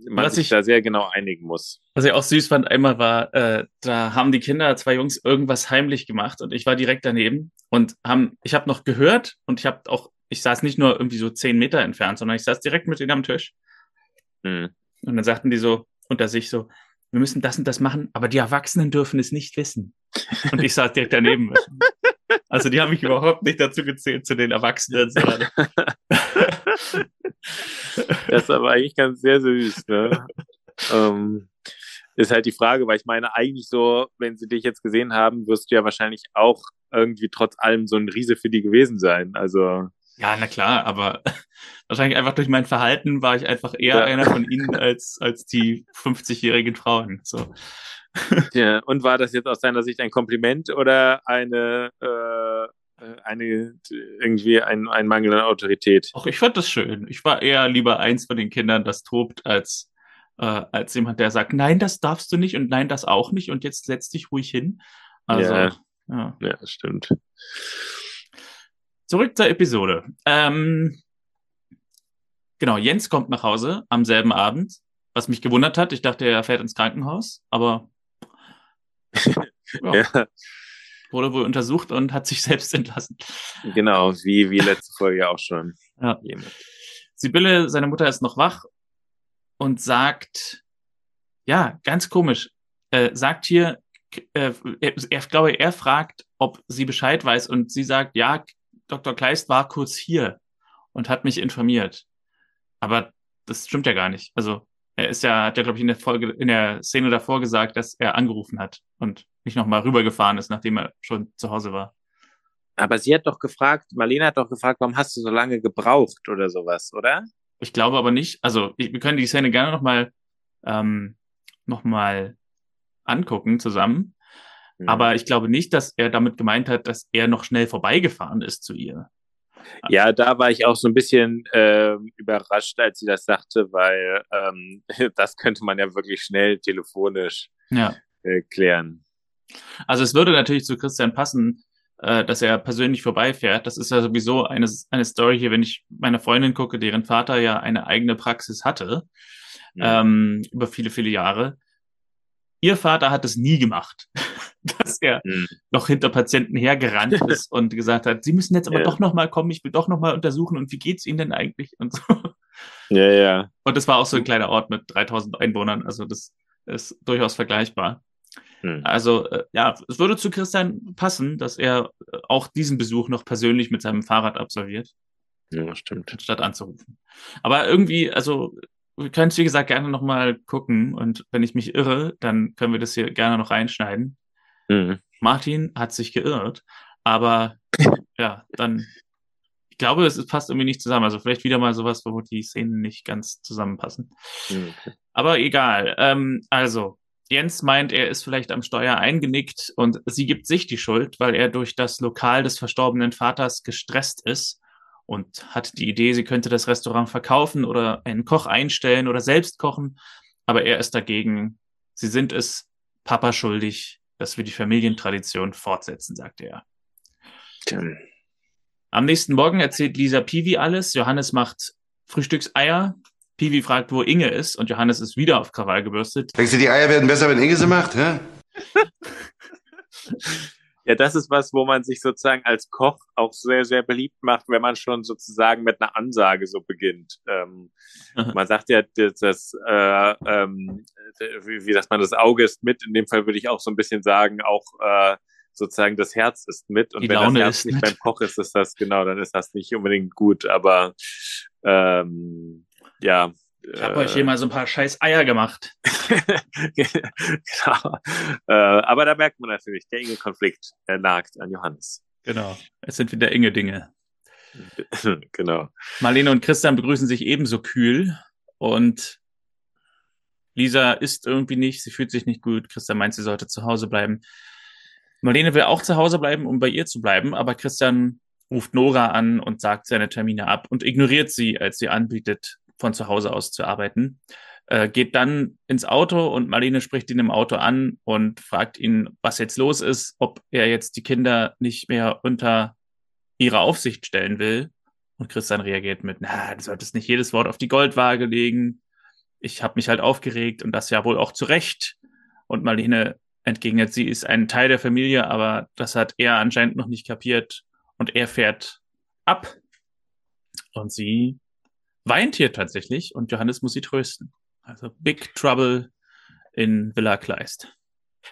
man sich da sehr genau einigen muss. Was ich auch süß fand, einmal war, da haben die Kinder, 2 Jungs, irgendwas heimlich gemacht und ich war direkt daneben und ich habe noch gehört und ich saß nicht nur irgendwie so 10 Meter entfernt, sondern ich saß direkt mit denen am Tisch. Und dann sagten die so unter sich so, wir müssen das und das machen, aber die Erwachsenen dürfen es nicht wissen. Und ich saß direkt daneben. Also die haben mich überhaupt nicht dazu gezählt, zu den Erwachsenen. Das ist aber eigentlich ganz sehr süß, ne? Ist halt die Frage, weil ich meine, eigentlich so, wenn sie dich jetzt gesehen haben, wirst du ja wahrscheinlich auch irgendwie trotz allem so ein Riese für die gewesen sein. Also ja, na klar, aber wahrscheinlich einfach durch mein Verhalten war ich einfach eher einer von ihnen als die 50-jährigen Frauen. So. Ja, und war das jetzt aus deiner Sicht ein Kompliment oder ein Mangel an Autorität? Ach, ich fand das schön. Ich war eher lieber eins von den Kindern, das tobt, als jemand, der sagt, nein, das darfst du nicht und nein, das auch nicht und jetzt setz dich ruhig hin. Also, ja, stimmt. Zurück zur Episode. Genau, Jens kommt nach Hause am selben Abend, was mich gewundert hat. Ich dachte, er fährt ins Krankenhaus, aber wurde wohl untersucht und hat sich selbst entlassen. Genau, wie letzte Folge auch schon. Ja. Sibylle, seine Mutter, ist noch wach und sagt, ja, ganz komisch, sagt hier, er fragt, ob sie Bescheid weiß und sie sagt, ja, Dr. Kleist war kurz hier und hat mich informiert. Aber das stimmt ja gar nicht. Also er hat ja, glaube ich, in der Szene davor gesagt, dass er angerufen hat und nicht nochmal rübergefahren ist, nachdem er schon zu Hause war. Aber Marlene hat doch gefragt, warum hast du so lange gebraucht oder sowas, oder? Ich glaube aber nicht. Also wir können die Szene gerne noch mal angucken zusammen. Mhm. Aber ich glaube nicht, dass er damit gemeint hat, dass er noch schnell vorbeigefahren ist zu ihr. Ja, da war ich auch so ein bisschen überrascht, als sie das sagte, weil das könnte man ja wirklich schnell telefonisch klären. Also es würde natürlich zu Christian passen, dass er persönlich vorbeifährt. Das ist ja sowieso eine Story hier, wenn ich meine Freundin gucke, deren Vater ja eine eigene Praxis hatte, über viele, viele Jahre. Ihr Vater hat es nie gemacht, dass er noch hinter Patienten hergerannt ist und gesagt hat, sie müssen jetzt aber doch nochmal kommen, ich will doch nochmal untersuchen und wie geht's ihnen denn eigentlich und so. Ja, ja. Und das war auch so ein kleiner Ort mit 3000 Einwohnern, also das ist durchaus vergleichbar. Also, es würde zu Christian passen, dass er auch diesen Besuch noch persönlich mit seinem Fahrrad absolviert. Ja, stimmt. Statt anzurufen. Aber irgendwie, also, wir können es, wie gesagt, gerne nochmal gucken und wenn ich mich irre, dann können wir das hier gerne noch reinschneiden. Mhm. Martin hat sich geirrt, aber ich glaube, es passt irgendwie nicht zusammen. Also vielleicht wieder mal sowas, wo die Szenen nicht ganz zusammenpassen. Mhm. Aber egal. Also, Jens meint, er ist vielleicht am Steuer eingenickt und sie gibt sich die Schuld, weil er durch das Lokal des verstorbenen Vaters gestresst ist und hat die Idee, sie könnte das Restaurant verkaufen oder einen Koch einstellen oder selbst kochen, aber er ist dagegen. Sie sind es Papa schuldig, dass wir die Familientradition fortsetzen, sagt er. Okay. Am nächsten Morgen erzählt Lisa Piwi alles. Johannes macht Frühstückseier. Piwi fragt, wo Inge ist und Johannes ist wieder auf Krawall gebürstet. Denkst du, die Eier werden besser, wenn Inge sie macht? Hä? Ja, das ist was, wo man sich sozusagen als Koch auch sehr, sehr beliebt macht, wenn man schon sozusagen mit einer Ansage so beginnt. Man sagt ja, dass man das Auge ist mit. In dem Fall würde ich auch so ein bisschen sagen, auch sozusagen das Herz ist mit. Und die wenn Laune das Herz nicht mit beim Koch ist, dann ist das nicht unbedingt gut. Aber ich habe euch hier mal so ein paar scheiß Eier gemacht. Genau. Aber da merkt man natürlich, der Inge-Konflikt nagt an Johannes. Genau, es sind wieder Inge-Dinge. Genau. Marlene und Christian begrüßen sich ebenso kühl und Lisa isst irgendwie nicht, sie fühlt sich nicht gut. Christian meint, sie sollte zu Hause bleiben. Marlene will auch zu Hause bleiben, um bei ihr zu bleiben, aber Christian ruft Nora an und sagt seine Termine ab und ignoriert sie, als sie anbietet, von zu Hause aus zu arbeiten. Geht dann ins Auto und Marlene spricht ihn im Auto an und fragt ihn, was jetzt los ist, ob er jetzt die Kinder nicht mehr unter ihre Aufsicht stellen will. Und Christian reagiert mit, du solltest nicht jedes Wort auf die Goldwaage legen. Ich habe mich halt aufgeregt und das ja wohl auch zu Recht. Und Marlene entgegnet, sie ist ein Teil der Familie, aber das hat er anscheinend noch nicht kapiert. Und er fährt ab und sie weint hier tatsächlich und Johannes muss sie trösten. Also Big Trouble in Villa Kleist.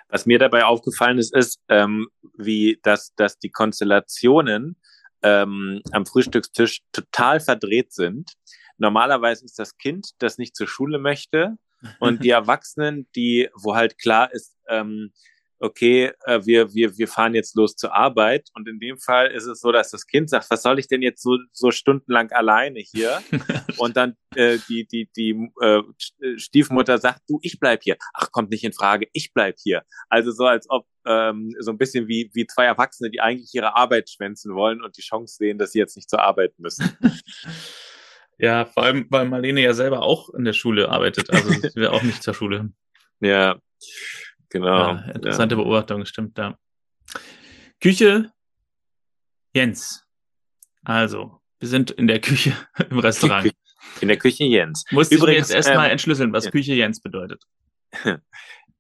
Was mir dabei aufgefallen ist, ist, dass die Konstellationen am Frühstückstisch total verdreht sind. Normalerweise ist das Kind, das nicht zur Schule möchte, und die Erwachsenen, die, wo halt klar ist, wir fahren jetzt los zur Arbeit. Und in dem Fall ist es so, dass das Kind sagt, was soll ich denn jetzt so stundenlang alleine hier? Und dann die Stiefmutter sagt, du, ich bleib hier. Ach, kommt nicht in Frage, ich bleib hier. Also so, als ob so ein bisschen wie zwei Erwachsene, die eigentlich ihre Arbeit schwänzen wollen und die Chance sehen, dass sie jetzt nicht zur Arbeit müssen. Ja, vor allem, weil Marlene ja selber auch in der Schule arbeitet. Also sie will auch nicht zur Schule. Ja, genau. Ja, interessante Beobachtung, stimmt, da. Ja. Küche, Jens. Also, wir sind in der Küche im Restaurant. In der Küche Jens. Musst du jetzt erstmal entschlüsseln, was Küche Jens bedeutet.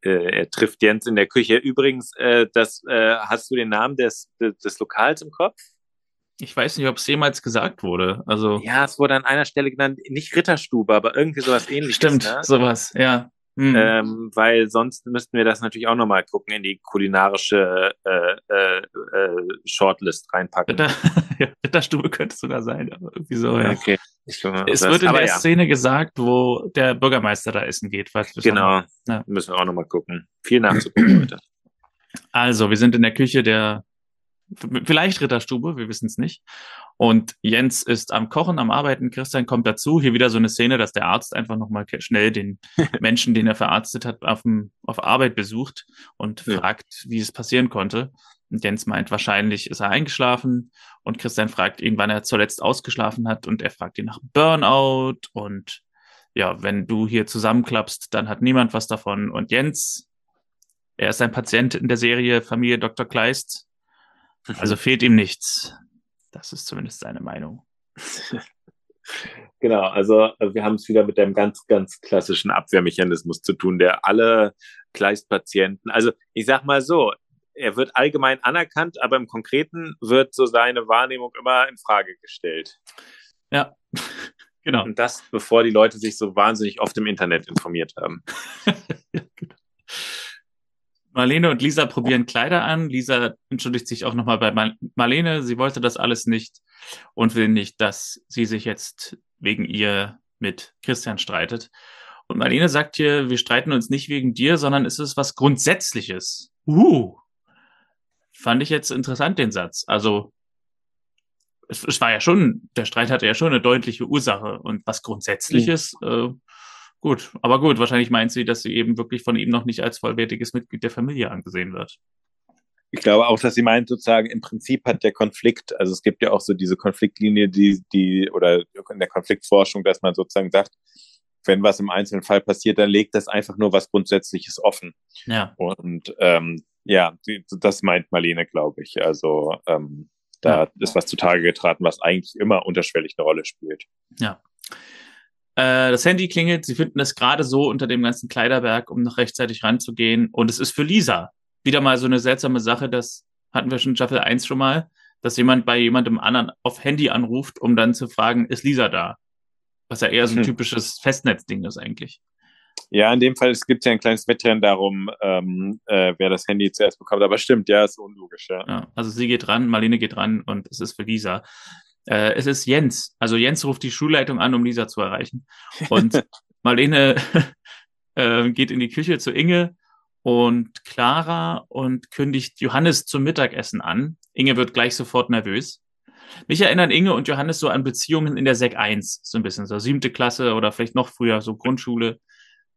Er trifft Jens in der Küche. Übrigens, hast du den Namen des Lokals im Kopf? Ich weiß nicht, ob es jemals gesagt wurde. Also ja, es wurde an einer Stelle genannt, nicht Ritterstube, aber irgendwie sowas ähnliches. Stimmt, ne? Sowas, ja. Mhm. Weil sonst müssten wir das natürlich auch nochmal gucken, in die kulinarische Shortlist reinpacken. Ritterstube könnte es sogar sein, aber irgendwie so, ja. Okay. Es wird in der Szene gesagt, wo der Bürgermeister da essen geht. Genau, müssen wir auch nochmal gucken. Viel nachzugucken heute. Also, wir sind in der Küche der vielleicht Ritterstube, wir wissen es nicht. Und Jens ist am Kochen, am Arbeiten, Christian kommt dazu. Hier wieder so eine Szene, dass der Arzt einfach nochmal schnell den Menschen, den er verarztet hat, auf Arbeit besucht und fragt, wie es passieren konnte. Und Jens meint, wahrscheinlich ist er eingeschlafen. Und Christian fragt ihn, wann er zuletzt ausgeschlafen hat. Und er fragt ihn nach Burnout. Und ja, wenn du hier zusammenklappst, dann hat niemand was davon. Und Jens, er ist ein Patient in der Serie Familie Dr. Kleist. Also fehlt ihm nichts. Das ist zumindest seine Meinung. Genau, also wir haben es wieder mit einem ganz, ganz klassischen Abwehrmechanismus zu tun, der alle Kleistpatienten, also ich sag mal so, er wird allgemein anerkannt, aber im Konkreten wird so seine Wahrnehmung immer in Frage gestellt. Ja, genau. Und das, bevor die Leute sich so wahnsinnig oft im Internet informiert haben. Ja, genau. Marlene und Lisa probieren Kleider an. Lisa entschuldigt sich auch nochmal bei Marlene. Sie wollte das alles nicht und will nicht, dass sie sich jetzt wegen ihr mit Christian streitet. Und Marlene sagt hier, wir streiten uns nicht wegen dir, sondern es ist was Grundsätzliches. Fand ich jetzt interessant, den Satz. Also, es war ja schon, der Streit hatte ja schon eine deutliche Ursache. Und was Grundsätzliches, gut, aber gut, wahrscheinlich meint sie, dass sie eben wirklich von ihm noch nicht als vollwertiges Mitglied der Familie angesehen wird. Ich glaube auch, dass sie meint, sozusagen, im Prinzip hat der Konflikt, also es gibt ja auch so diese Konfliktlinie, die oder in der Konfliktforschung, dass man sozusagen sagt, wenn was im einzelnen Fall passiert, dann legt das einfach nur was Grundsätzliches offen. Ja. Und das meint Marlene, glaube ich. Also ist was zutage getraten, was eigentlich immer unterschwellig eine Rolle spielt. Ja. Das Handy klingelt, sie finden es gerade so unter dem ganzen Kleiderberg, um noch rechtzeitig ranzugehen. Und es ist für Lisa wieder mal so eine seltsame Sache, das hatten wir schon in Staffel 1 schon mal, dass jemand bei jemandem anderen auf Handy anruft, um dann zu fragen, ist Lisa da? Was ja eher so ein typisches Festnetzding ist eigentlich. Ja, in dem Fall gibt es ja ein kleines Wettrennen darum, wer das Handy zuerst bekommt. Aber stimmt, ja, ist unlogisch. Ja. Ja, also sie geht ran, Marlene geht ran und es ist für Lisa. Es ist Jens. Also Jens ruft die Schulleitung an, um Lisa zu erreichen. Und Marlene geht in die Küche zu Inge und Clara und kündigt Johannes zum Mittagessen an. Inge wird gleich sofort nervös. Mich erinnern Inge und Johannes so an Beziehungen in der Sek 1. So ein bisschen so 7. Klasse oder vielleicht noch früher, so Grundschule.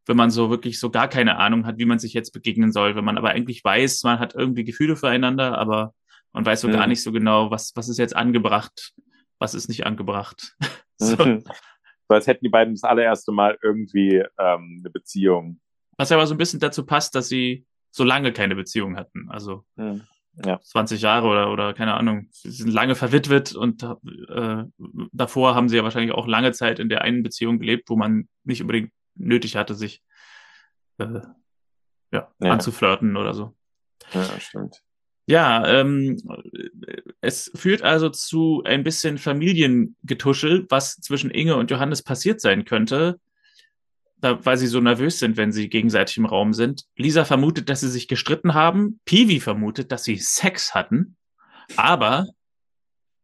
Wenn man so wirklich so gar keine Ahnung hat, wie man sich jetzt begegnen soll. Wenn man aber eigentlich weiß, man hat irgendwie Gefühle füreinander, aber man weiß so gar nicht so genau, was ist jetzt angebracht. Was ist nicht angebracht? So. So als hätten die beiden das allererste Mal irgendwie eine Beziehung. Was aber so ein bisschen dazu passt, dass sie so lange keine Beziehung hatten. Also 20 Jahre oder keine Ahnung. Sie sind lange verwitwet und davor haben sie ja wahrscheinlich auch lange Zeit in der einen Beziehung gelebt, wo man nicht unbedingt nötig hatte, sich anzuflirten oder so. Ja, stimmt. Ja, es führt also zu ein bisschen Familiengetuschel, was zwischen Inge und Johannes passiert sein könnte. weil sie so nervös sind, wenn sie gegenseitig im Raum sind. Lisa vermutet, dass sie sich gestritten haben. Piwi vermutet, dass sie Sex hatten. Aber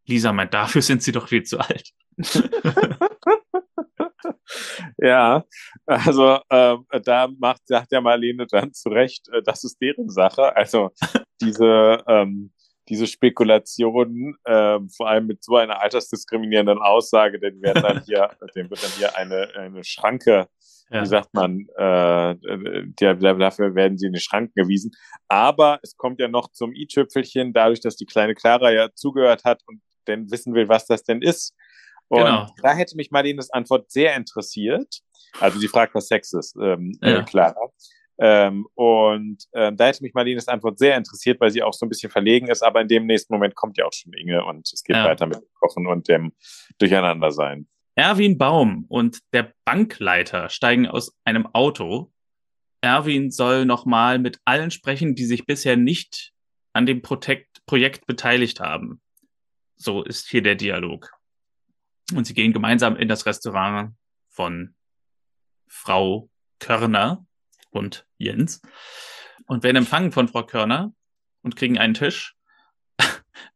Lisa meint, dafür sind sie doch viel zu alt. Ja, also da sagt ja Marlene dann zu Recht, das ist deren Sache. Also diese Spekulationen, vor allem mit so einer altersdiskriminierenden Aussage, dem wird dann hier eine Schranke, ja. Wie sagt man, dafür werden sie in die Schranken gewiesen. Aber es kommt ja noch zum i-Tüpfelchen, dadurch, dass die kleine Clara ja zugehört hat und dann wissen will, was das denn ist. Und da hätte mich Marlenes Antwort sehr interessiert. Also sie fragt, was Sex ist, Clara. Da hätte mich Marlenes Antwort sehr interessiert, weil sie auch so ein bisschen verlegen ist, aber in dem nächsten Moment kommt ja auch schon Inge und es geht weiter mit dem Kochen und dem Durcheinandersein. Erwin Baum und der Bankleiter steigen aus einem Auto. Erwin soll nochmal mit allen sprechen, die sich bisher nicht an dem Projekt beteiligt haben. So ist hier der Dialog. Und sie gehen gemeinsam in das Restaurant von Frau Körner und Jens und werden empfangen von Frau Körner und kriegen einen Tisch.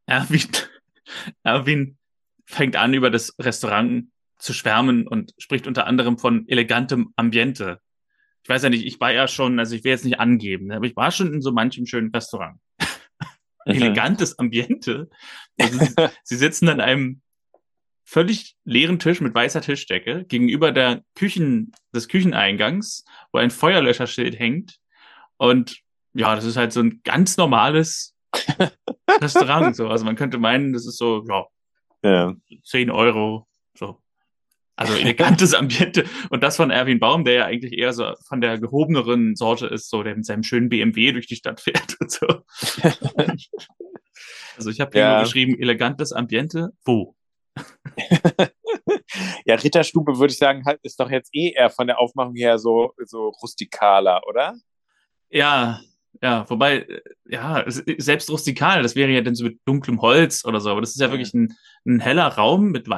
Erwin fängt an, über das Restaurant zu schwärmen und spricht unter anderem von elegantem Ambiente. Ich weiß ja nicht, ich war ja schon, also ich will jetzt nicht angeben, aber ich war schon in so manchem schönen Restaurant. Elegantes Ambiente. Also sie sitzen an einem völlig leeren Tisch mit weißer Tischdecke gegenüber der des Kücheneingangs, wo ein Feuerlöscherschild hängt. Und ja, das ist halt so ein ganz normales Restaurant. So. Also man könnte meinen, das ist so, 10 €. So. Also elegantes Ambiente. Und das von Erwin Baum, der ja eigentlich eher so von der gehobeneren Sorte ist, so der mit seinem schönen BMW durch die Stadt fährt und so. Also ich habe hier nur geschrieben, elegantes Ambiente, wo? Ja, Ritterstube würde ich sagen, ist doch jetzt eh eher von der Aufmachung her so rustikaler, oder? Ja, wobei, ja, selbst rustikal, das wäre ja dann so mit dunklem Holz oder so, aber das ist ja wirklich ein heller Raum mit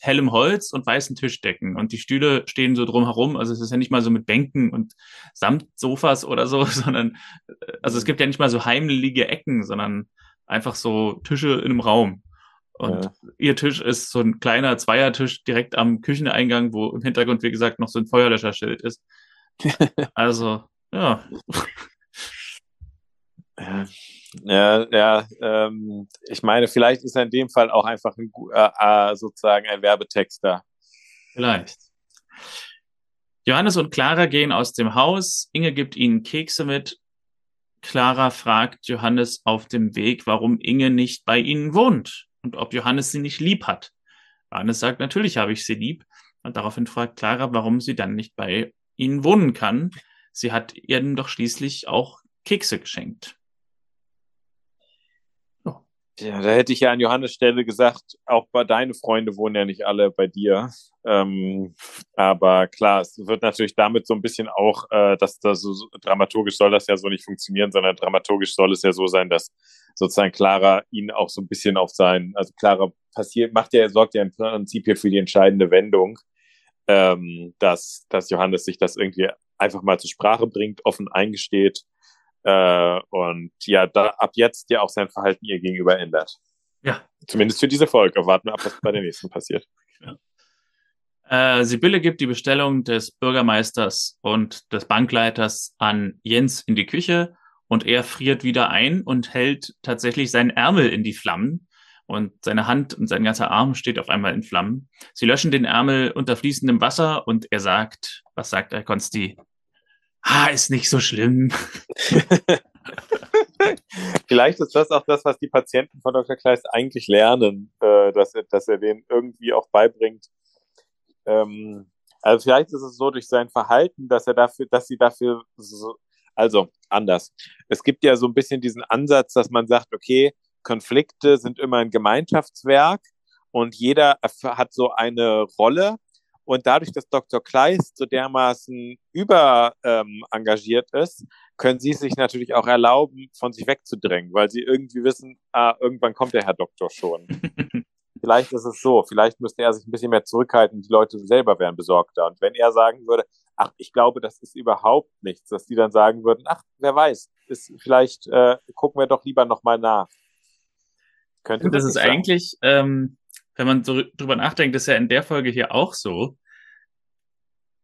hellem Holz und weißen Tischdecken und die Stühle stehen so drumherum, also es ist ja nicht mal so mit Bänken und Samtsofas oder so, sondern, also es gibt ja nicht mal so heimelige Ecken, sondern einfach so Tische in einem Raum. Und ihr Tisch ist so ein kleiner Zweiertisch direkt am Kücheneingang, wo im Hintergrund, wie gesagt, noch so ein Feuerlöscherschild ist. Also, ja. Ich meine, vielleicht ist er in dem Fall auch einfach sozusagen ein Werbetext da. Vielleicht. Johannes und Clara gehen aus dem Haus. Inge gibt ihnen Kekse mit. Clara fragt Johannes auf dem Weg, warum Inge nicht bei ihnen wohnt. Und ob Johannes sie nicht lieb hat. Johannes sagt, natürlich habe ich sie lieb. Und daraufhin fragt Clara, warum sie dann nicht bei ihnen wohnen kann. Sie hat ihr doch schließlich auch Kekse geschenkt. So. Ja, da hätte ich ja an Johannes Stelle gesagt, auch bei deine Freunde wohnen ja nicht alle bei dir. Aber klar, es wird natürlich damit so ein bisschen auch, dass das so, dramaturgisch soll das ja so nicht funktionieren, sondern dramaturgisch soll es ja so sein, dass sozusagen Clara ihn auch so ein bisschen auf sein, also Clara sorgt ja im Prinzip hier für die entscheidende Wendung, dass Johannes sich das irgendwie einfach mal zur Sprache bringt, offen eingesteht und ja, da ab jetzt ja auch sein Verhalten ihr gegenüber ändert. Ja. Zumindest für diese Folge. Warten wir ab, was bei der nächsten passiert. Ja. Sibylle gibt die Bestellung des Bürgermeisters und des Bankleiters an Jens in die Küche. Und er friert wieder ein und hält tatsächlich seinen Ärmel in die Flammen. Und seine Hand und sein ganzer Arm steht auf einmal in Flammen. Sie löschen den Ärmel unter fließendem Wasser und er sagt, was sagt er, Konsti? Ist nicht so schlimm. Vielleicht ist das auch das, was die Patienten von Dr. Kleist eigentlich lernen, dass er denen irgendwie auch beibringt. Also vielleicht ist es so durch sein Verhalten, dass sie dafür anders. Es gibt ja so ein bisschen diesen Ansatz, dass man sagt, okay, Konflikte sind immer ein Gemeinschaftswerk und jeder hat so eine Rolle und dadurch, dass Dr. Kleist so dermaßen engagiert ist, können sie es sich natürlich auch erlauben, von sich wegzudrängen, weil sie irgendwie wissen, irgendwann kommt der Herr Doktor schon. Vielleicht ist es so, vielleicht müsste er sich ein bisschen mehr zurückhalten, die Leute selber wären besorgter. Und wenn er sagen würde, ach, ich glaube, das ist überhaupt nichts, dass die dann sagen würden, ach, wer weiß, ist, vielleicht gucken wir doch lieber nochmal nach. Könnte das ist sein. Eigentlich, wenn man so drüber nachdenkt, ist ja in der Folge hier auch so.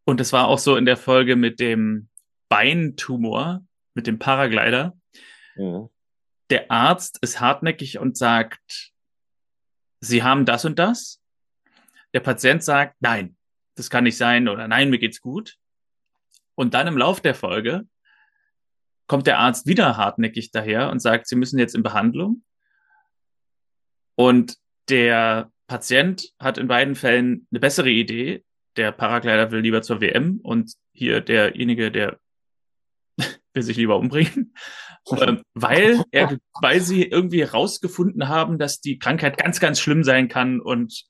Und das war auch so in der Folge mit dem Beintumor, mit dem Paraglider. Ja. Der Arzt ist hartnäckig und sagt, Sie haben das und das. Der Patient sagt, nein, das kann nicht sein oder nein, mir geht's gut. Und dann im Lauf der Folge kommt der Arzt wieder hartnäckig daher und sagt, Sie müssen jetzt in Behandlung. Und der Patient hat in beiden Fällen eine bessere Idee. Der Paraglider will lieber zur WM und hier derjenige, der will sich lieber umbringen, weil sie irgendwie herausgefunden haben, dass die Krankheit ganz, ganz schlimm sein kann und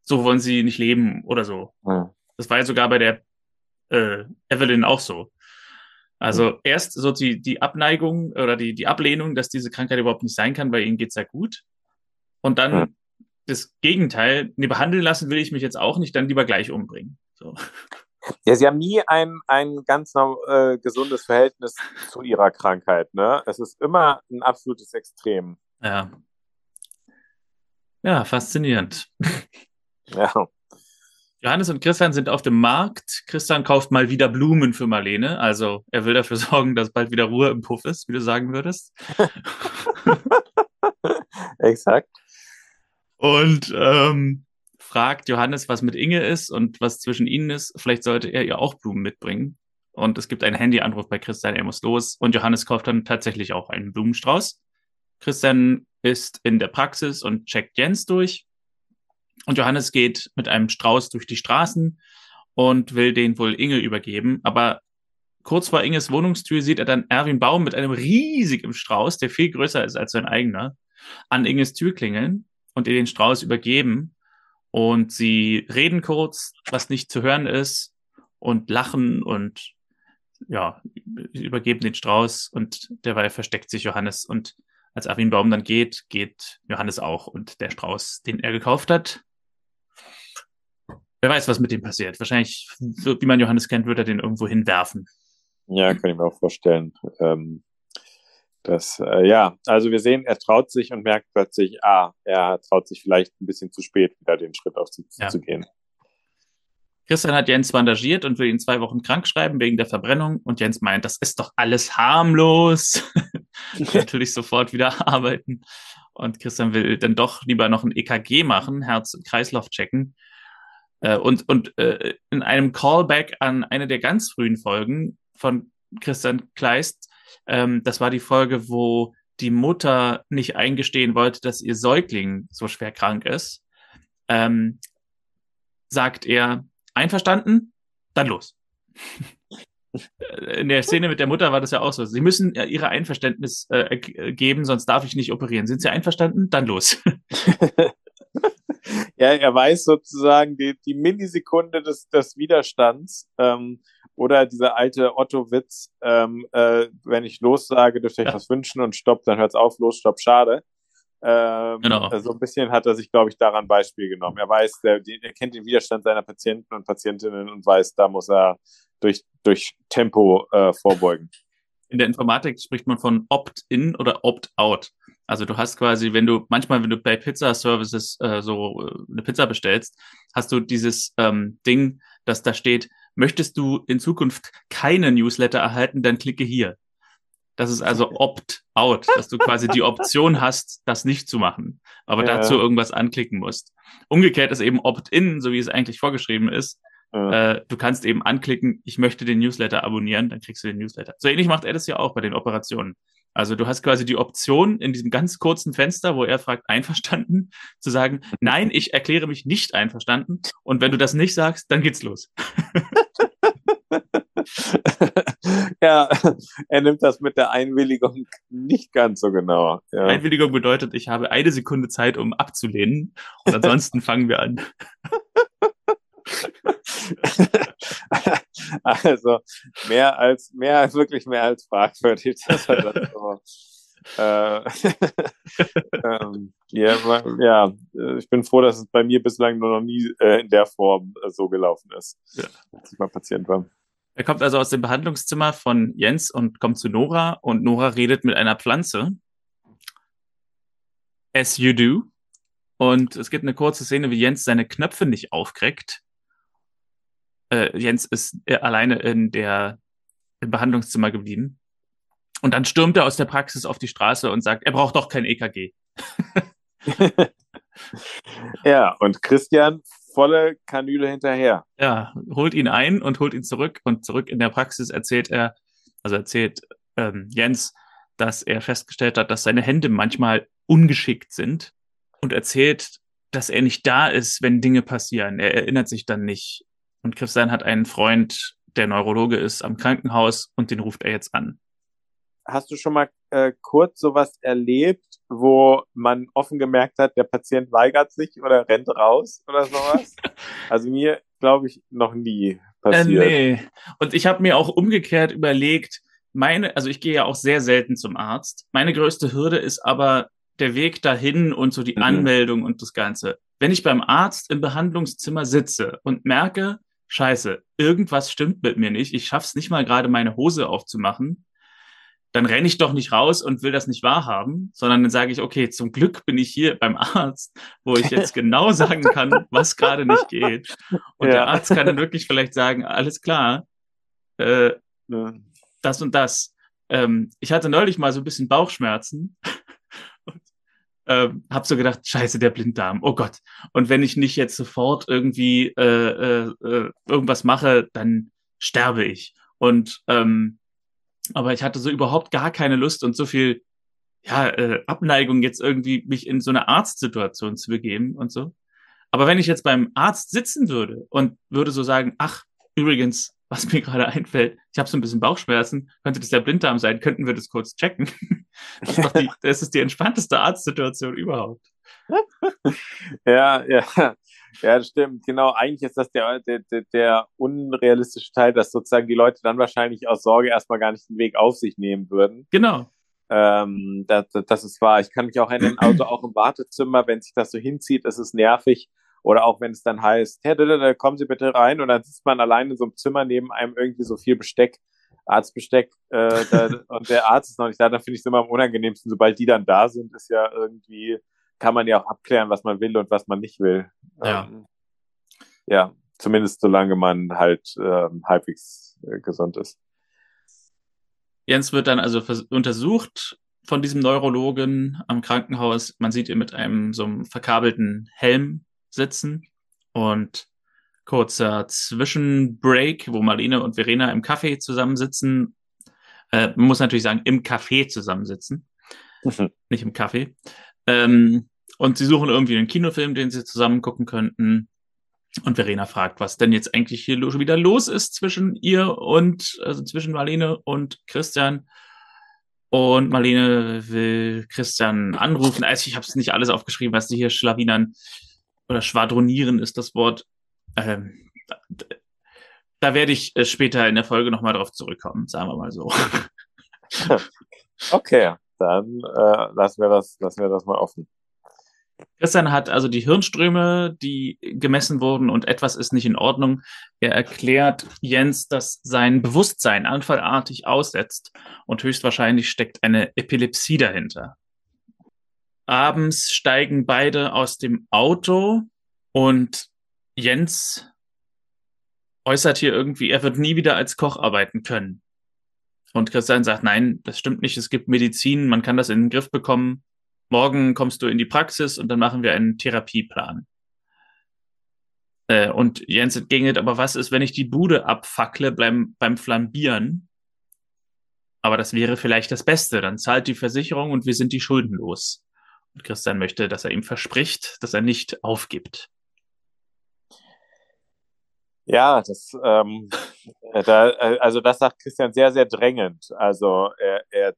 so wollen sie nicht leben oder so. Ja. Das war ja sogar bei der Evelyn auch so. Also erst so die Abneigung oder die Ablehnung, dass diese Krankheit überhaupt nicht sein kann, weil ihnen geht's ja gut. Und dann das Gegenteil, nee, behandeln lassen will ich mich jetzt auch nicht, dann lieber gleich umbringen. So. Ja, sie haben nie ein ganz gesundes Verhältnis zu ihrer Krankheit, ne? Es ist immer ein absolutes Extrem. Ja. Ja, faszinierend. Ja. Johannes und Christian sind auf dem Markt. Christian kauft mal wieder Blumen für Marlene. Also er will dafür sorgen, dass bald wieder Ruhe im Puff ist, wie du sagen würdest. Exakt. Und fragt Johannes, was mit Inge ist und was zwischen ihnen ist. Vielleicht sollte er ihr auch Blumen mitbringen. Und es gibt einen Handyanruf bei Christian, er muss los. Und Johannes kauft dann tatsächlich auch einen Blumenstrauß. Christian ist in der Praxis und checkt Jens durch. Und Johannes geht mit einem Strauß durch die Straßen und will den wohl Inge übergeben. Aber kurz vor Inges Wohnungstür sieht er dann Erwin Baum mit einem riesigen Strauß, der viel größer ist als sein eigener, an Inges Tür klingeln und ihr den Strauß übergeben. Und sie reden kurz, was nicht zu hören ist, und lachen und ja, übergeben den Strauß. Und derweil versteckt sich Johannes. Und als Erwin Baum dann geht, geht Johannes auch. Und der Strauß, den er gekauft hat, wer weiß, was mit dem passiert. Wahrscheinlich, so wie man Johannes kennt, wird er den irgendwo hinwerfen. Ja, kann ich mir auch vorstellen. Also wir sehen, er traut sich und merkt plötzlich, er traut sich vielleicht ein bisschen zu spät, wieder den Schritt auf sich zu gehen. Christian hat Jens bandagiert und will ihn 2 Wochen krank schreiben wegen der Verbrennung. Und Jens meint, das ist doch alles harmlos. Natürlich sofort wieder arbeiten. Und Christian will dann doch lieber noch ein EKG machen, Herz- und Kreislauf checken. Und in einem Callback an eine der ganz frühen Folgen von Christian Kleist, das war die Folge, wo die Mutter nicht eingestehen wollte, dass ihr Säugling so schwer krank ist, sagt er, einverstanden, dann los. In der Szene mit der Mutter war das ja auch so. Sie müssen ihre Einverständnis geben, sonst darf ich nicht operieren. Sind Sie einverstanden? Dann los. Ja, er weiß sozusagen die Millisekunde des Widerstands, oder dieser alte Otto-Witz, wenn ich los sage, dürfte ich was wünschen und stopp, dann hört's auf, los, stopp, schade. Genau. So ein bisschen hat er sich, glaube ich, daran Beispiel genommen. Er weiß, er kennt den Widerstand seiner Patienten und Patientinnen und weiß, da muss er durch Tempo vorbeugen. In der Informatik spricht man von Opt-in oder Opt-out. Also du hast quasi, wenn du bei Pizza-Services eine Pizza bestellst, hast du dieses Ding, das da steht, möchtest du in Zukunft keine Newsletter erhalten, dann klicke hier. Das ist also Opt-out, dass du quasi die Option hast, das nicht zu machen, aber dazu irgendwas anklicken musst. Umgekehrt ist eben Opt-in, so wie es eigentlich vorgeschrieben ist. Du kannst eben anklicken, ich möchte den Newsletter abonnieren, dann kriegst du den Newsletter. So ähnlich macht er das ja auch bei den Operationen. Also du hast quasi die Option in diesem ganz kurzen Fenster, wo er fragt, einverstanden, zu sagen, nein, ich erkläre mich nicht einverstanden. Und wenn du das nicht sagst, dann geht's los. Ja, er nimmt das mit der Einwilligung nicht ganz so genau. Ja. Einwilligung bedeutet, ich habe 1 Sekunde Zeit, um abzulehnen. Und ansonsten fangen wir an. Also, mehr als wirklich fragwürdig, dass er das so Ich bin froh, dass es bei mir bislang nur noch nie in der Form so gelaufen ist, als ich mal Patient war. Er kommt also aus dem Behandlungszimmer von Jens und kommt zu Nora, und Nora redet mit einer Pflanze. As you do. Und es gibt eine kurze Szene, wie Jens seine Knöpfe nicht aufkriegt. Jens ist alleine im Behandlungszimmer geblieben. Und dann stürmt er aus der Praxis auf die Straße und sagt, er braucht doch kein EKG. Ja, und Christian volle Kanüle hinterher. Ja, holt ihn ein und holt ihn zurück. Und zurück in der Praxis erzählt Jens, dass er festgestellt hat, dass seine Hände manchmal ungeschickt sind, und erzählt, dass er nicht da ist, wenn Dinge passieren. Er erinnert sich dann nicht. Und Christian hat einen Freund, der Neurologe ist, am Krankenhaus, und den ruft er jetzt an. Hast du schon mal kurz sowas erlebt, wo man offen gemerkt hat, der Patient weigert sich oder rennt raus oder sowas? Also mir, glaube ich, noch nie passiert. Nee. Und ich habe mir auch umgekehrt überlegt, ich gehe ja auch sehr selten zum Arzt. Meine größte Hürde ist aber der Weg dahin und so die Anmeldung und das Ganze. Wenn ich beim Arzt im Behandlungszimmer sitze und merke, scheiße, irgendwas stimmt mit mir nicht, ich schaff's nicht mal gerade, meine Hose aufzumachen, dann renne ich doch nicht raus und will das nicht wahrhaben, sondern dann sage ich, okay, zum Glück bin ich hier beim Arzt, wo ich jetzt genau sagen kann, was gerade nicht geht. Und der Arzt kann dann wirklich vielleicht sagen, alles klar, das und das. Ich hatte neulich mal so ein bisschen Bauchschmerzen. Hab so gedacht, scheiße, der Blinddarm, oh Gott. Und wenn ich nicht jetzt sofort irgendwie irgendwas mache, dann sterbe ich. Und aber ich hatte so überhaupt gar keine Lust und so viel Abneigung, jetzt irgendwie mich in so eine Arztsituation zu begeben und so. Aber wenn ich jetzt beim Arzt sitzen würde und würde so sagen, ach, übrigens, was mir gerade einfällt, ich habe so ein bisschen Bauchschmerzen, könnte das der Blinddarm sein, könnten wir das kurz checken? Das ist die entspannteste Arztsituation überhaupt. Ja, stimmt, genau. Eigentlich ist das der unrealistische Teil, dass sozusagen die Leute dann wahrscheinlich aus Sorge erstmal gar nicht den Weg auf sich nehmen würden. Genau. Das ist wahr. Ich kann mich auch erinnern, also auch im Wartezimmer, wenn sich das so hinzieht, ist es nervig. Oder auch wenn es dann heißt, Herr, kommen Sie bitte rein. Und dann sitzt man allein in so einem Zimmer, neben einem irgendwie so viel Besteck, Arztbesteck, und der Arzt ist noch nicht da. Dann finde ich es immer am unangenehmsten. Sobald die dann da sind, ist ja irgendwie, kann man ja auch abklären, was man will und was man nicht will. Zumindest solange man halt halbwegs gesund ist. Jens wird dann also untersucht von diesem Neurologen am Krankenhaus. Man sieht ihn mit so einem verkabelten Helm sitzen, und kurzer Zwischenbreak, wo Marlene und Verena im Café zusammensitzen. Man muss natürlich sagen, im Café zusammensitzen, nicht im Café. Und sie suchen irgendwie einen Kinofilm, den sie zusammen gucken könnten. Und Verena fragt, was denn jetzt eigentlich hier schon wieder los ist zwischen Marlene und Christian. Und Marlene will Christian anrufen. Also ich habe es nicht alles aufgeschrieben, was sie hier schlawinern. Oder schwadronieren ist das Wort. Da werde ich später in der Folge nochmal drauf zurückkommen, sagen wir mal so. Okay, dann lassen wir das mal offen. Christian hat also die Hirnströme, die gemessen wurden, und etwas ist nicht in Ordnung. Er erklärt Jens, dass sein Bewusstsein anfallartig aussetzt und höchstwahrscheinlich steckt eine Epilepsie dahinter. Abends steigen beide aus dem Auto, und Jens äußert hier irgendwie, er wird nie wieder als Koch arbeiten können. Und Christian sagt, nein, das stimmt nicht, es gibt Medizin, man kann das in den Griff bekommen. Morgen kommst du in die Praxis und dann machen wir einen Therapieplan. Und Jens entgegnet, aber was ist, wenn ich die Bude abfackle beim Flambieren? Aber das wäre vielleicht das Beste, dann zahlt die Versicherung und wir sind die Schulden los. Und Christian möchte, dass er ihm verspricht, dass er nicht aufgibt. Ja, das sagt Christian sehr, sehr drängend. Also er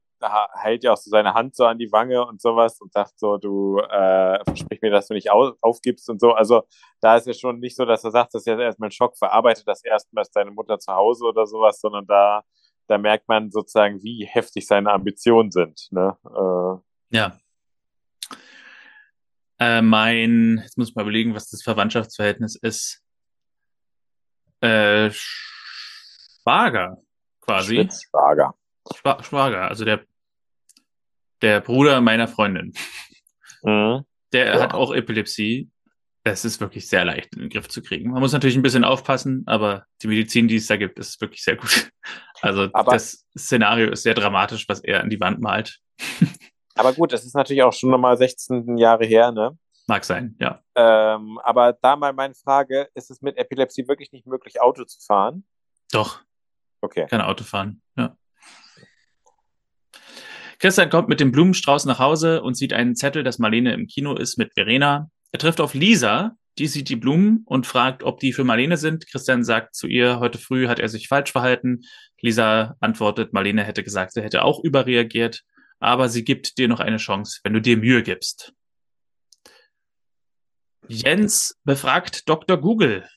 hält ja auch so seine Hand so an die Wange und sowas und sagt so, du versprich mir, dass du nicht aufgibst und so. Also da ist ja schon nicht so, dass er sagt, das ist jetzt erstmal ein Schock, verarbeitet das erstmal seine Mutter zu Hause oder sowas, sondern da da merkt man sozusagen, wie heftig seine Ambitionen sind. Ne? Ja. Jetzt muss ich mal überlegen, was das Verwandtschaftsverhältnis ist. Schwager, quasi. Schwager. Schwager, also der Bruder meiner Freundin. Mhm. Der hat auch Epilepsie. Das ist wirklich sehr leicht in den Griff zu kriegen. Man muss natürlich ein bisschen aufpassen, aber die Medizin, die es da gibt, ist wirklich sehr gut. Also das Szenario ist sehr dramatisch, was er an die Wand malt. Aber gut, das ist natürlich auch schon nochmal 16 Jahre her, ne? Mag sein, ja. Aber da mal meine Frage, ist es mit Epilepsie wirklich nicht möglich, Auto zu fahren? Doch. Okay. Kann Auto fahren, ja. Christian kommt mit dem Blumenstrauß nach Hause und sieht einen Zettel, dass Marlene im Kino ist mit Verena. Er trifft auf Lisa, die sieht die Blumen und fragt, ob die für Marlene sind. Christian sagt zu ihr, heute früh hat er sich falsch verhalten. Lisa antwortet, Marlene hätte gesagt, sie hätte auch überreagiert, aber sie gibt dir noch eine Chance, wenn du dir Mühe gibst. Jens befragt Dr. Google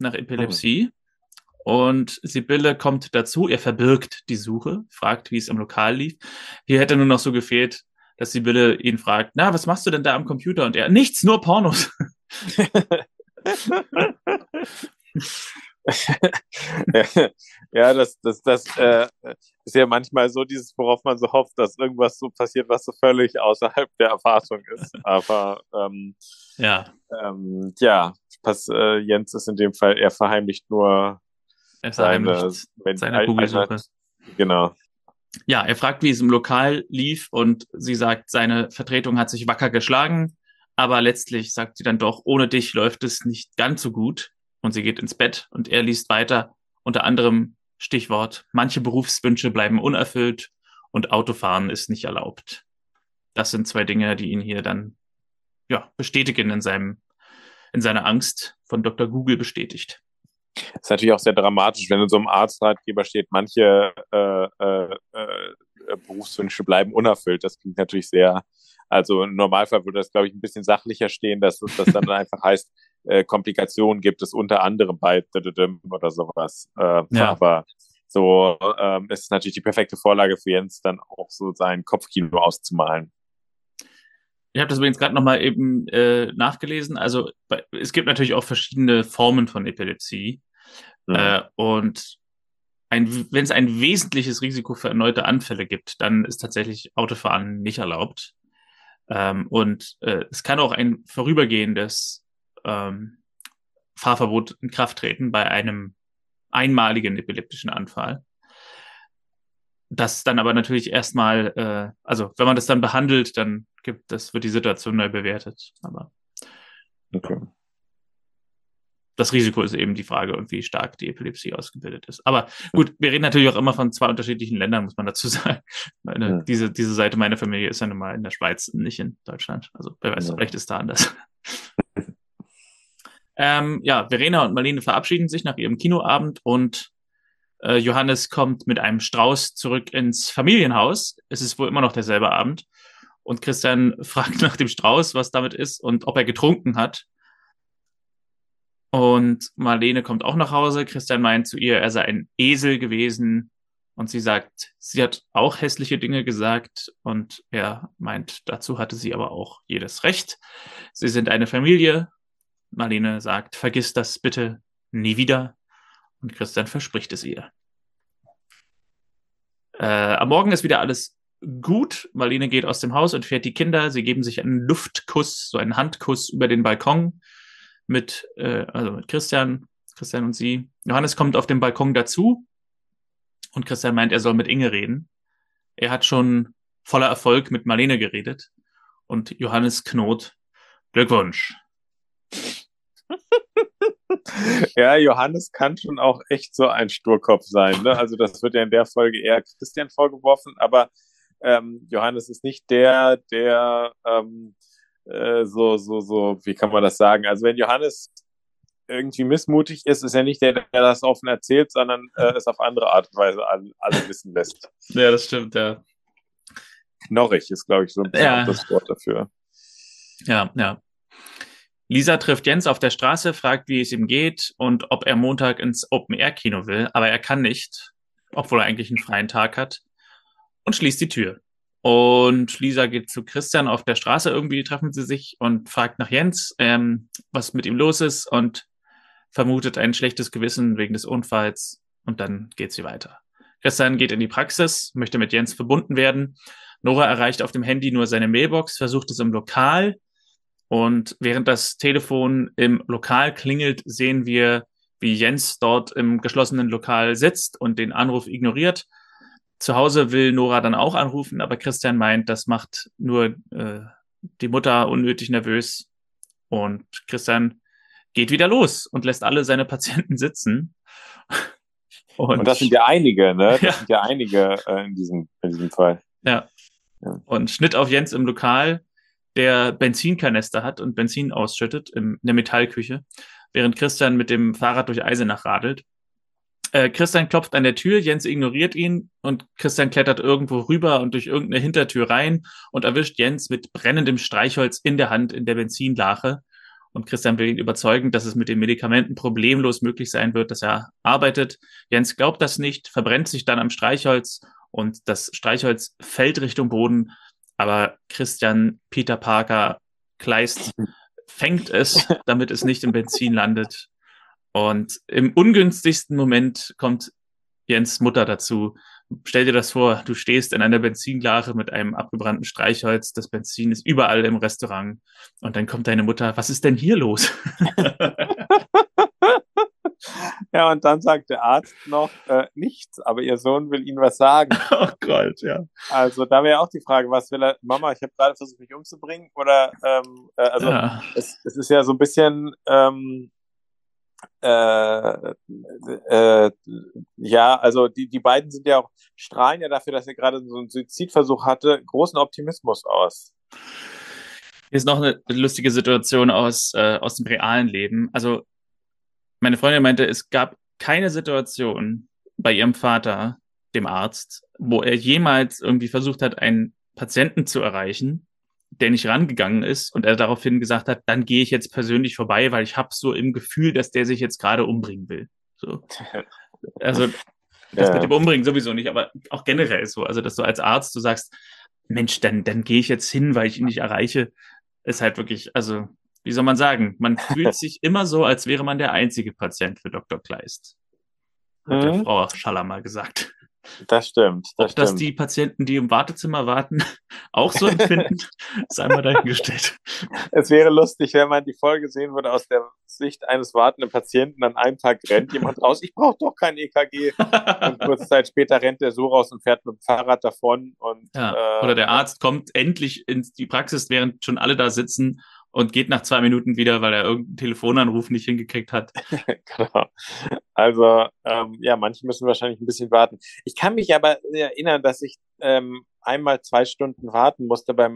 nach Epilepsie und Sibylle kommt dazu. Er verbirgt die Suche, fragt, wie es im Lokal lief. Hier hätte nur noch so gefehlt, dass Sibylle ihn fragt, na, was machst du denn da am Computer? Und er, nichts, nur Pornos. Ja, das ist ja manchmal so dieses, worauf man so hofft, dass irgendwas so passiert, was so völlig außerhalb der Erwartung ist. Aber Jens ist in dem Fall, er verheimlicht nur seine Google-Suche. Genau. Ja, er fragt, wie es im Lokal lief und sie sagt, seine Vertretung hat sich wacker geschlagen, aber letztlich sagt sie dann doch, ohne dich läuft es nicht ganz so gut und sie geht ins Bett und er liest weiter, unter anderem Stichwort, manche Berufswünsche bleiben unerfüllt und Autofahren ist nicht erlaubt. Das sind zwei Dinge, die ihn hier dann bestätigen in seiner Angst, von Dr. Google bestätigt. Das ist natürlich auch sehr dramatisch, wenn in so einem Arztratgeber steht, manche Berufswünsche bleiben unerfüllt. Das klingt natürlich sehr, also im Normalfall würde das, glaube ich, ein bisschen sachlicher stehen, dass das dann einfach heißt, Komplikationen gibt es unter anderem bei oder sowas. Aber so ist natürlich die perfekte Vorlage für Jens, dann auch so sein Kopfkino auszumalen. Ich habe das übrigens gerade nochmal eben nachgelesen. Also es gibt natürlich auch verschiedene Formen von Epilepsie. Ja. Und wenn es ein wesentliches Risiko für erneute Anfälle gibt, dann ist tatsächlich Autofahren nicht erlaubt. Und es kann auch ein vorübergehendes Fahrverbot in Kraft treten bei einem einmaligen epileptischen Anfall. Das dann aber natürlich erstmal, wenn man das dann behandelt, dann wird die Situation neu bewertet. Aber okay. Das Risiko ist eben die Frage, und wie stark die Epilepsie ausgebildet ist. Aber gut, wir reden natürlich auch immer von zwei unterschiedlichen Ländern, muss man dazu sagen. Diese Seite meiner Familie ist ja nun mal in der Schweiz, nicht in Deutschland. Also wer weiß, vielleicht ist da anders. Verena und Marlene verabschieden sich nach ihrem Kinoabend und Johannes kommt mit einem Strauß zurück ins Familienhaus. Es ist wohl immer noch derselbe Abend. Und Christian fragt nach dem Strauß, was damit ist und ob er getrunken hat. Und Marlene kommt auch nach Hause. Christian meint zu ihr, er sei ein Esel gewesen. Und sie sagt, sie hat auch hässliche Dinge gesagt. Und er meint, dazu hatte sie aber auch jedes Recht. Sie sind eine Familie. Marlene sagt, vergiss das bitte nie wieder. Und Christian verspricht es ihr. Am Morgen ist wieder alles gut. Marlene geht aus dem Haus und fährt die Kinder. Sie geben sich einen Luftkuss, so einen Handkuss über den Balkon mit Christian und sie. Johannes kommt auf den Balkon dazu und Christian meint, er soll mit Inge reden. Er hat schon voller Erfolg mit Marlene geredet und Johannes knurrt, Glückwunsch. Ja, Johannes kann schon auch echt so ein Sturkopf sein, ne? Also das wird ja in der Folge eher Christian vorgeworfen, aber Johannes ist nicht der, wie kann man das sagen? Also wenn Johannes irgendwie missmutig ist, ist er nicht der das offen erzählt, sondern es auf andere Art und Weise alle wissen lässt. Ja, das stimmt, ja. Knorrig ist, glaube ich, so ein bisschen das Wort dafür. Ja, ja. Lisa trifft Jens auf der Straße, fragt, wie es ihm geht und ob er Montag ins Open-Air-Kino will, aber er kann nicht. obwohl er eigentlich einen freien Tag hat, und schließt die Tür. Und Lisa geht zu Christian auf der Straße, irgendwie treffen sie sich, und fragt nach Jens, was mit ihm los ist, und vermutet ein schlechtes Gewissen wegen des Unfalls, und dann geht sie weiter. Christian geht in die Praxis, möchte mit Jens verbunden werden. Nora erreicht auf dem Handy nur seine Mailbox, versucht es im Lokal, und während das Telefon im Lokal klingelt, sehen wir, wie Jens dort im geschlossenen Lokal sitzt und den Anruf ignoriert. Zu Hause will Nora dann auch anrufen, aber Christian meint, das macht nur die Mutter unnötig nervös, und Christian geht wieder los und lässt alle seine Patienten sitzen. Und das sind ja einige, ne? Das sind ja einige in diesem Fall. Ja. Und Schnitt auf Jens im Lokal, der Benzinkanister hat und Benzin ausschüttet in der Metallküche, während Christian mit dem Fahrrad durch Eisenach radelt. Christian klopft an der Tür, Jens ignoriert ihn, und Christian klettert irgendwo rüber und durch irgendeine Hintertür rein und erwischt Jens mit brennendem Streichholz in der Hand in der Benzinlache. Und Christian will ihn überzeugen, dass es mit den Medikamenten problemlos möglich sein wird, dass er arbeitet. Jens glaubt das nicht, verbrennt sich dann am Streichholz, und das Streichholz fällt Richtung Boden. Aber Christian, Peter Parker, Kleist, fängt es, damit es nicht im Benzin landet. Und im ungünstigsten Moment kommt Jens' Mutter dazu. Stell dir das vor, du stehst in einer Benzinlache mit einem abgebrannten Streichholz, das Benzin ist überall im Restaurant, und dann kommt deine Mutter: Was ist denn hier los? Ja, und dann sagt der Arzt noch nichts, aber ihr Sohn will Ihnen was sagen. Oh Gott, ja. Also da wäre auch die Frage, was will er? Mama, ich habe gerade versucht, mich umzubringen, oder ja. Es ist ja so ein bisschen... ja, also die beiden sind ja auch, strahlen ja dafür, dass er gerade so einen Suizidversuch hatte, großen Optimismus aus. Hier ist noch eine lustige Situation aus dem realen Leben. Also meine Freundin meinte, es gab keine Situation bei ihrem Vater, dem Arzt, wo er jemals irgendwie versucht hat, einen Patienten zu erreichen, der nicht rangegangen ist, und er daraufhin gesagt hat, dann gehe ich jetzt persönlich vorbei, weil ich habe so im Gefühl, dass der sich jetzt gerade umbringen will. So. Also das mit dem Umbringen sowieso nicht, aber auch generell so, also dass du als Arzt, du sagst, Mensch, dann gehe ich jetzt hin, weil ich ihn nicht erreiche, ist halt wirklich, also wie soll man sagen, man fühlt sich immer so, als wäre man der einzige Patient für Dr. Kleist. Hat ja Frau Schaller mal gesagt. Das stimmt. Ob das die Patienten, die im Wartezimmer warten, auch so empfinden, ist einmal dahingestellt. Es wäre lustig, wenn man die Folge sehen würde aus der Sicht eines wartenden Patienten. An einem Tag rennt jemand raus, ich brauche doch kein EKG. Und kurze Zeit später rennt der so raus und fährt mit dem Fahrrad davon. Und, ja. Oder der Arzt kommt endlich in die Praxis, während schon alle da sitzen, und geht nach 2 Minuten wieder, weil er irgendeinen Telefonanruf nicht hingekriegt hat. Genau. Also, ja, manche müssen wahrscheinlich ein bisschen warten. Ich kann mich aber erinnern, dass ich einmal 2 Stunden warten musste bei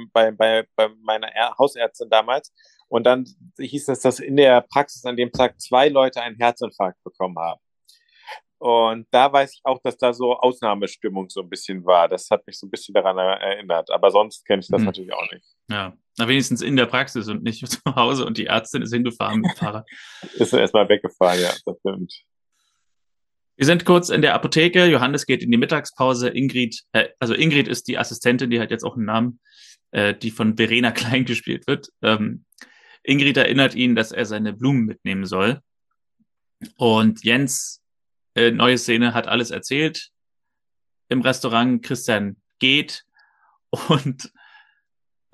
meiner Hausärztin damals. Und dann hieß es, dass in der Praxis an dem Tag 2 Leute einen Herzinfarkt bekommen haben. Und da weiß ich auch, dass da so Ausnahmestimmung so ein bisschen war. Das hat mich so ein bisschen daran erinnert. Aber sonst kenne ich das natürlich auch nicht. Ja, na wenigstens in der Praxis und nicht zu Hause, und die Ärztin ist hingefahren mit dem Fahrrad. Ist erstmal weggefahren, ja, das stimmt. Wir sind kurz in der Apotheke, Johannes geht in die Mittagspause, Ingrid ist die Assistentin, die hat jetzt auch einen Namen, die von Verena Klein gespielt wird. Ingrid erinnert ihn, dass er seine Blumen mitnehmen soll, und Jens, neue Szene, hat alles erzählt im Restaurant, Christian geht, und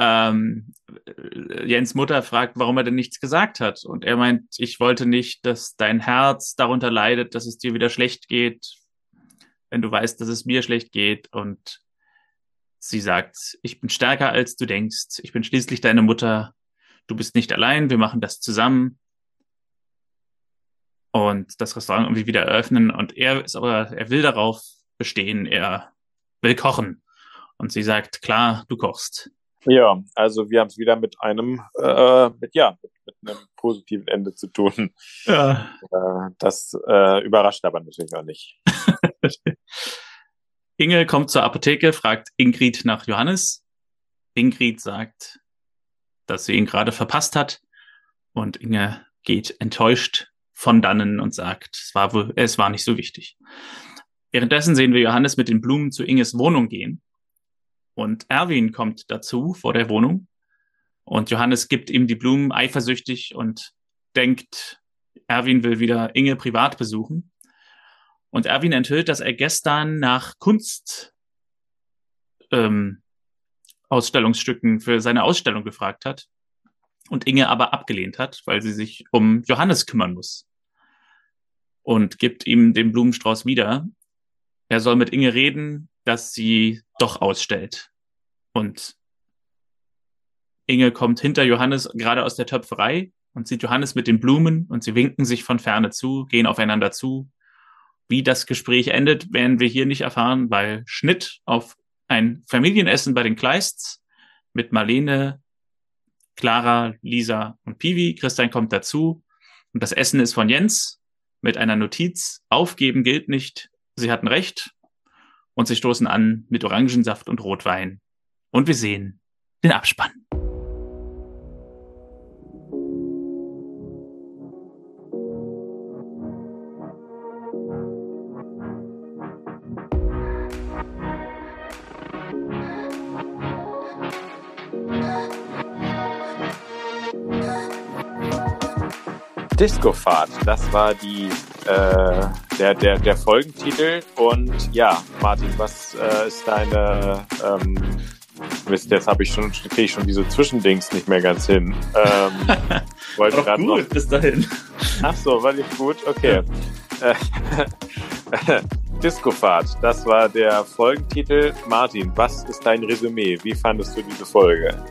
Jens' Mutter fragt, warum er denn nichts gesagt hat. Und er meint, ich wollte nicht, dass dein Herz darunter leidet, dass es dir wieder schlecht geht, wenn du weißt, dass es mir schlecht geht. Und sie sagt, ich bin stärker, als du denkst. Ich bin schließlich deine Mutter. Du bist nicht allein. Wir machen das zusammen. Und das Restaurant irgendwie wieder eröffnen. Und er will darauf bestehen. Er will kochen. Und sie sagt, klar, du kochst. Ja, also wir haben es wieder mit einem mit einem positiven Ende zu tun. Ja. Das überrascht aber natürlich auch nicht. Inge kommt zur Apotheke, fragt Ingrid nach Johannes. Ingrid sagt, dass sie ihn gerade verpasst hat, und Inge geht enttäuscht von dannen und sagt, es war nicht so wichtig. Währenddessen sehen wir Johannes mit den Blumen zu Inges Wohnung gehen. Und Erwin kommt dazu vor der Wohnung. Und Johannes gibt ihm die Blumen eifersüchtig und denkt, Erwin will wieder Inge privat besuchen. Und Erwin enthüllt, dass er gestern nach Kunstausstellungsstücken für seine Ausstellung gefragt hat. Und Inge aber abgelehnt hat, weil sie sich um Johannes kümmern muss. Und gibt ihm den Blumenstrauß wieder. Er soll mit Inge reden, dass sie doch ausstellt. Und Inge kommt hinter Johannes gerade aus der Töpferei und sieht Johannes mit den Blumen und sie winken sich von Ferne zu, gehen aufeinander zu. Wie das Gespräch endet, werden wir hier nicht erfahren, weil Schnitt auf ein Familienessen bei den Kleists mit Marlene, Clara, Lisa und Piwi. Christian kommt dazu und das Essen ist von Jens mit einer Notiz. Aufgeben gilt nicht, sie hatten recht. Und sie stoßen an mit Orangensaft und Rotwein. Und wir sehen den Abspann. Discofahrt, das war die der Folgentitel. Und ja, Martin, was ist deine Mist, jetzt kriege ich schon diese Zwischendings nicht mehr ganz hin. Wollte auch gut, noch... bis dahin. Ach so, war nicht gut? Okay. Discofahrt, das war der Folgentitel. Martin, was ist dein Resümee? Wie fandest du diese Folge?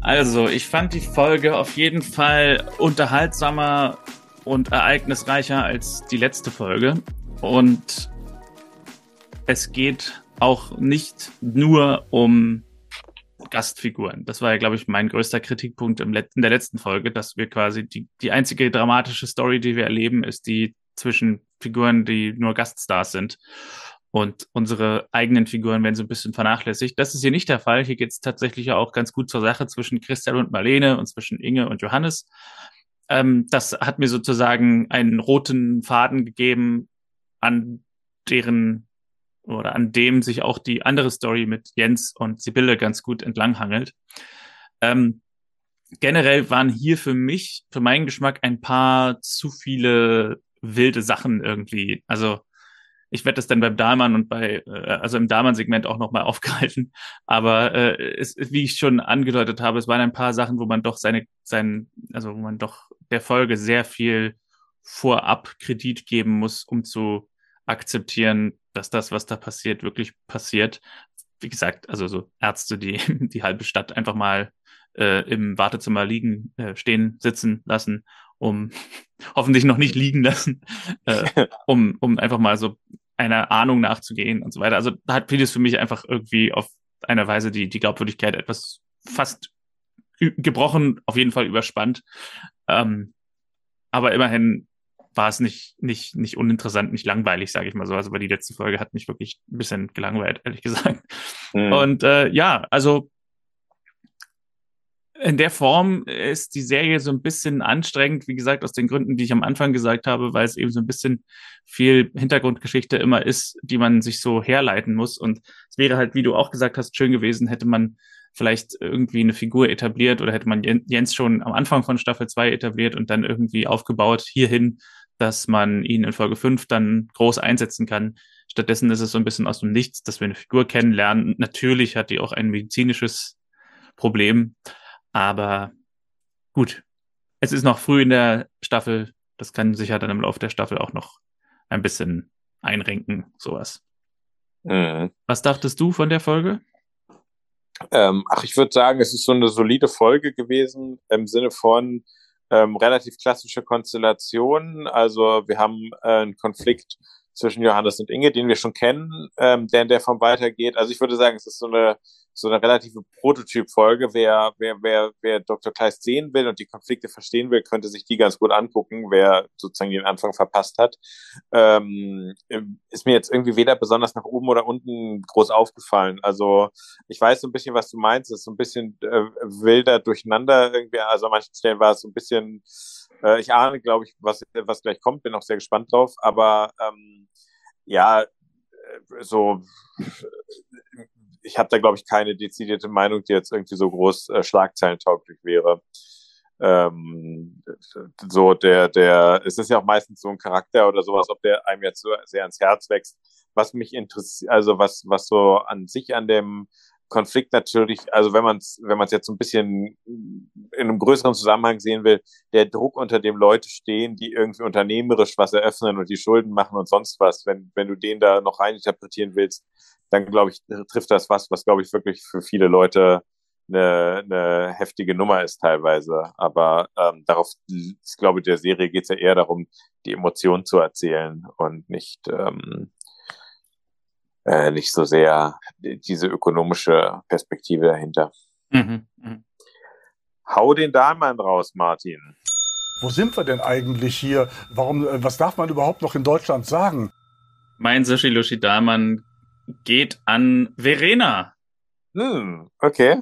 Also, ich fand die Folge auf jeden Fall unterhaltsamer und ereignisreicher als die letzte Folge. Und es geht auch nicht nur um Gastfiguren. Das war ja, glaube ich, mein größter Kritikpunkt in der letzten Folge, dass wir quasi die einzige dramatische Story, die wir erleben, ist die zwischen Figuren, die nur Gaststars sind. Und unsere eigenen Figuren werden so ein bisschen vernachlässigt. Das ist hier nicht der Fall. Hier geht es tatsächlich auch ganz gut zur Sache zwischen Christian und Marlene und zwischen Inge und Johannes. Das hat mir sozusagen einen roten Faden gegeben, an dem sich auch die andere Story mit Jens und Sibylle ganz gut entlanghangelt. Generell waren hier für meinen Geschmack, ein paar zu viele wilde Sachen irgendwie. Also, ich werde das dann beim Dahlmann und im Dahlmann-Segment auch nochmal aufgreifen. Aber wie ich schon angedeutet habe, es waren ein paar Sachen, wo man doch wo man doch der Folge sehr viel vorab Kredit geben muss, um zu akzeptieren, dass das, was da passiert, wirklich passiert. Wie gesagt, also so Ärzte, die die halbe Stadt einfach mal im Wartezimmer sitzen lassen, um hoffentlich noch nicht liegen lassen, um einfach mal so einer Ahnung nachzugehen und so weiter. Also da hat vieles für mich einfach irgendwie auf einer Weise die Glaubwürdigkeit etwas fast gebrochen, auf jeden Fall überspannt. Aber immerhin war es nicht uninteressant, nicht langweilig, sage ich mal so. Also weil die letzte Folge hat mich wirklich ein bisschen gelangweilt, ehrlich gesagt. Mhm. Und ja, also in der Form ist die Serie so ein bisschen anstrengend, wie gesagt, aus den Gründen, die ich am Anfang gesagt habe, weil es eben so ein bisschen viel Hintergrundgeschichte immer ist, die man sich so herleiten muss. Und es wäre halt, wie du auch gesagt hast, schön gewesen, hätte man vielleicht irgendwie eine Figur etabliert oder hätte man Jens schon am Anfang von Staffel 2 etabliert und dann irgendwie aufgebaut hierhin, dass man ihn in Folge 5 dann groß einsetzen kann. Stattdessen ist es so ein bisschen aus dem Nichts, dass wir eine Figur kennenlernen. Natürlich hat die auch ein medizinisches Problem. Aber gut, es ist noch früh in der Staffel. Das kann sicher dann im Laufe der Staffel auch noch ein bisschen einrenken, sowas. Was dachtest du von der Folge? Ich würde sagen, es ist so eine solide Folge gewesen im Sinne von relativ klassische Konstellationen. Also wir haben einen Konflikt zwischen Johannes und Inge, den wir schon kennen, der in der Form weitergeht. Also ich würde sagen, es ist so eine relative Prototyp-Folge. Wer Dr. Kleist sehen will und die Konflikte verstehen will, könnte sich die ganz gut angucken, wer sozusagen den Anfang verpasst hat. Ist mir jetzt irgendwie weder besonders nach oben oder unten groß aufgefallen. Also ich weiß so ein bisschen, was du meinst. Es ist so ein bisschen wilder durcheinander irgendwie. Also an manchen Stellen war es so ein bisschen, ich ahne, glaube ich, was gleich kommt, bin auch sehr gespannt drauf. Aber ja, so, ich habe da, glaube ich, keine dezidierte Meinung, die jetzt irgendwie so groß schlagzeilentauglich wäre. So es ist ja auch meistens so ein Charakter oder sowas, ob der einem jetzt so sehr ans Herz wächst. Was mich interessiert, also was so an sich an dem Konflikt natürlich, also wenn man es jetzt so ein bisschen in einem größeren Zusammenhang sehen will, der Druck, unter dem Leute stehen, die irgendwie unternehmerisch was eröffnen und die Schulden machen und sonst was, wenn du den da noch reininterpretieren willst, dann glaube ich, trifft das was glaube ich wirklich für viele Leute eine heftige Nummer ist teilweise. Aber darauf, ich glaube, der Serie geht es ja eher darum, die Emotionen zu erzählen und nicht so sehr diese ökonomische Perspektive dahinter. Mhm. Mhm. Hau den Dahlmann raus, Martin. Wo sind wir denn eigentlich hier? Was darf man überhaupt noch in Deutschland sagen? Mein Sushi-Lushi-Dahlmann geht an Verena. Okay.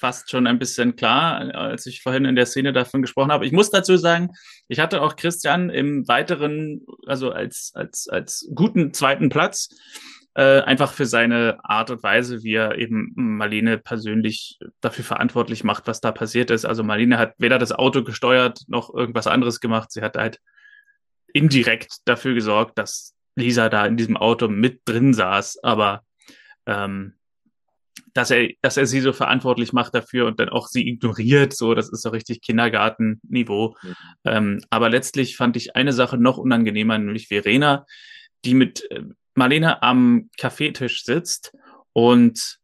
Fast schon ein bisschen klar, als ich vorhin in der Szene davon gesprochen habe. Ich muss dazu sagen, ich hatte auch Christian im weiteren, also als guten zweiten Platz, einfach für seine Art und Weise, wie er eben Marlene persönlich dafür verantwortlich macht, was da passiert ist. Also Marlene hat weder das Auto gesteuert noch irgendwas anderes gemacht. Sie hat halt indirekt dafür gesorgt, dass Lisa da in diesem Auto mit drin saß. Aber dass er sie so verantwortlich macht dafür und dann auch sie ignoriert, so, das ist so richtig Kindergartenniveau. Mhm. Aber letztlich fand ich eine Sache noch unangenehmer, nämlich Verena, die mit Marlene am Kaffeetisch sitzt und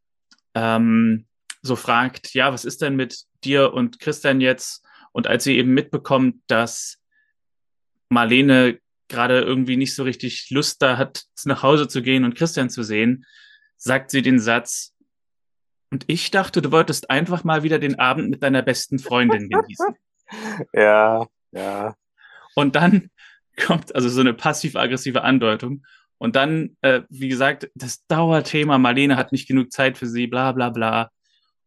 so fragt, ja, was ist denn mit dir und Christian jetzt? Und als sie eben mitbekommt, dass Marlene gerade irgendwie nicht so richtig Lust da hat, nach Hause zu gehen und Christian zu sehen, sagt sie den Satz, und ich dachte, du wolltest einfach mal wieder den Abend mit deiner besten Freundin genießen. Ja. Und dann kommt also so eine passiv-aggressive Andeutung. Und dann, wie gesagt, das Dauerthema, Marlene hat nicht genug Zeit für sie, bla bla bla.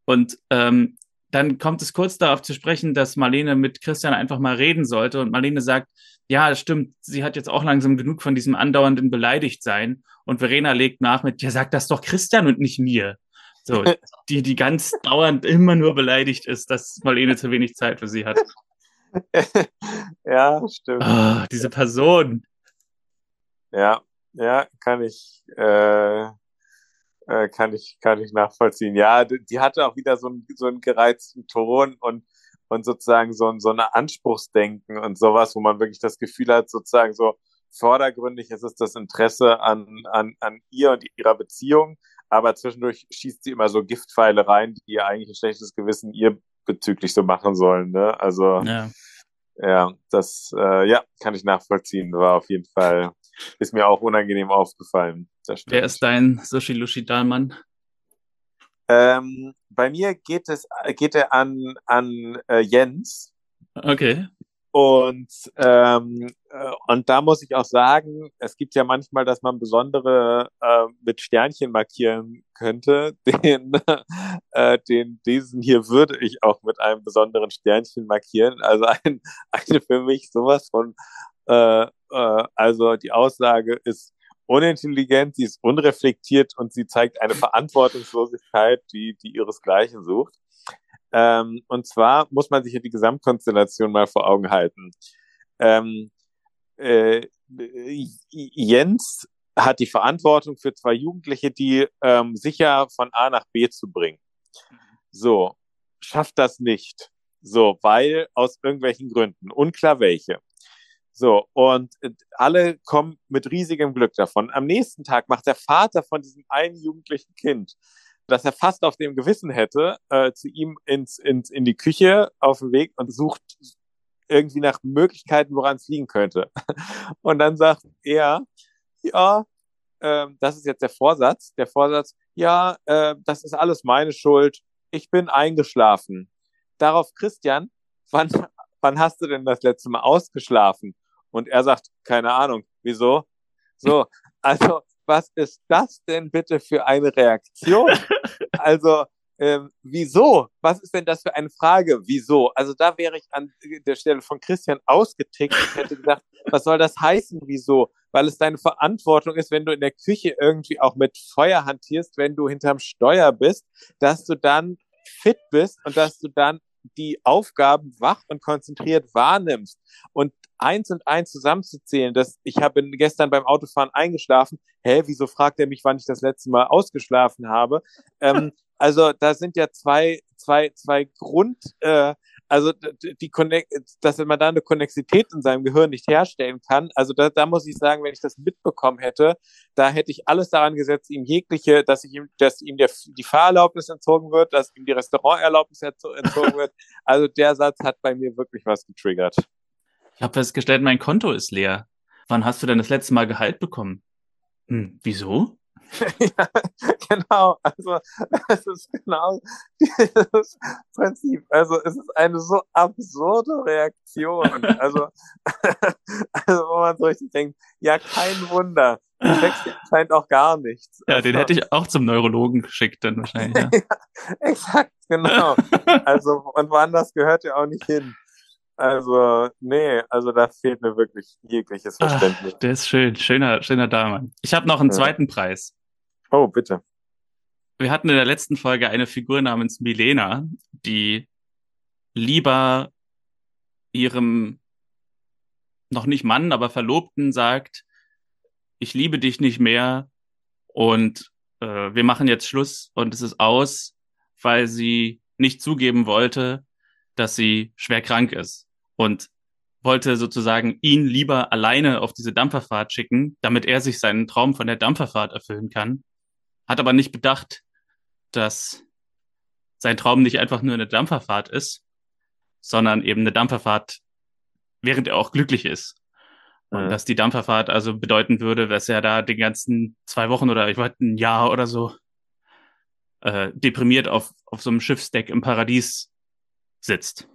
Und dann kommt es kurz darauf zu sprechen, dass Marlene mit Christian einfach mal reden sollte. Und Marlene sagt, ja, stimmt, sie hat jetzt auch langsam genug von diesem andauernden Beleidigtsein. Und Verena legt nach mit, ja, sag das doch Christian und nicht mir. So, die ganz dauernd immer nur beleidigt ist, dass Marlene zu wenig Zeit für sie hat. Ja, stimmt. Oh, diese Person. Ja, kann ich nachvollziehen. Ja, die hatte auch wieder so einen gereizten Ton und sozusagen so eine Anspruchsdenken und sowas, wo man wirklich das Gefühl hat, sozusagen so vordergründig ist es das Interesse an ihr und ihrer Beziehung, aber zwischendurch schießt sie immer so Giftpfeile rein, die ihr eigentlich ein schlechtes Gewissen ihr bezüglich so machen sollen, ne? Also, ja das, kann ich nachvollziehen, war auf jeden Fall, ist mir auch unangenehm aufgefallen. Wer ist dein Sushi-Lushi-Dahlmann? Bei mir geht er an Jens. Okay. Und da muss ich auch sagen, es gibt ja manchmal, dass man besondere mit Sternchen markieren könnte. Diesen hier würde ich auch mit einem besonderen Sternchen markieren. Also eine für mich sowas von, also die Aussage ist unintelligent, sie ist unreflektiert und sie zeigt eine Verantwortungslosigkeit, die ihresgleichen sucht. Und zwar muss man sich hier die Gesamtkonstellation mal vor Augen halten. Jens hat die Verantwortung für zwei Jugendliche, die sicher von A nach B zu bringen. So, schafft das nicht. So, weil aus irgendwelchen Gründen, unklar welche. So, und alle kommen mit riesigem Glück davon. Am nächsten Tag macht der Vater von diesem einen jugendlichen Kind, dass er fast auf dem Gewissen hätte, zu ihm in die Küche auf dem Weg und sucht irgendwie nach Möglichkeiten, woran es liegen könnte. Und dann sagt er, ja, das ist jetzt der Vorsatz, ja, das ist alles meine Schuld, ich bin eingeschlafen. Darauf Christian, wann hast du denn das letzte Mal ausgeschlafen? Und er sagt, keine Ahnung, wieso? So, also, was ist das denn bitte für eine Reaktion? Also, Wieso? Was ist denn das für eine Frage? Wieso? Also da wäre ich an der Stelle von Christian ausgetickt und hätte gesagt, was soll das heißen, wieso? Weil es deine Verantwortung ist, wenn du in der Küche irgendwie auch mit Feuer hantierst, wenn du hinterm Steuer bist, dass du dann fit bist und dass du dann die Aufgaben wach und konzentriert wahrnimmst. Und eins zusammenzuzählen, dass ich habe gestern beim Autofahren eingeschlafen, wieso fragt er mich, wann ich das letzte Mal ausgeschlafen habe? Also da sind ja zwei Grund, dass man da eine Konnexität in seinem Gehirn nicht herstellen kann. Also da muss ich sagen, wenn ich das mitbekommen hätte, da hätte ich alles daran gesetzt, dass ihm die Fahrerlaubnis entzogen wird, dass ihm die Restauranterlaubnis entzogen wird. Also der Satz hat bei mir wirklich was getriggert. Ich habe festgestellt, mein Konto ist leer. Wann hast du denn das letzte Mal Gehalt bekommen? Wieso? Ja, genau. Also es ist genau dieses Prinzip. Also es ist eine so absurde Reaktion. Also wo man so richtig denkt, ja, kein Wunder. Das wächst anscheinend auch gar nichts. Ja, also, den hätte ich auch zum Neurologen geschickt dann wahrscheinlich. Ja. Ja, exakt, genau. Also und woanders gehört ja auch nicht hin. Also, nee, also da fehlt mir wirklich jegliches Verständnis. Ach, der ist schön, schöner Damen. Ich habe noch einen zweiten Preis. Oh, bitte. Wir hatten in der letzten Folge eine Figur namens Milena, die lieber ihrem noch nicht Mann, aber Verlobten sagt, ich liebe dich nicht mehr und wir machen jetzt Schluss und es ist aus, weil sie nicht zugeben wollte, dass sie schwer krank ist und wollte sozusagen ihn lieber alleine auf diese Dampferfahrt schicken, damit er sich seinen Traum von der Dampferfahrt erfüllen kann, hat aber nicht bedacht, dass sein Traum nicht einfach nur eine Dampferfahrt ist, sondern eben eine Dampferfahrt, während er auch glücklich ist. Und dass die Dampferfahrt also bedeuten würde, dass er da den ganzen 2 Wochen oder ein Jahr oder so deprimiert auf so einem Schiffsdeck im Paradies sitzt.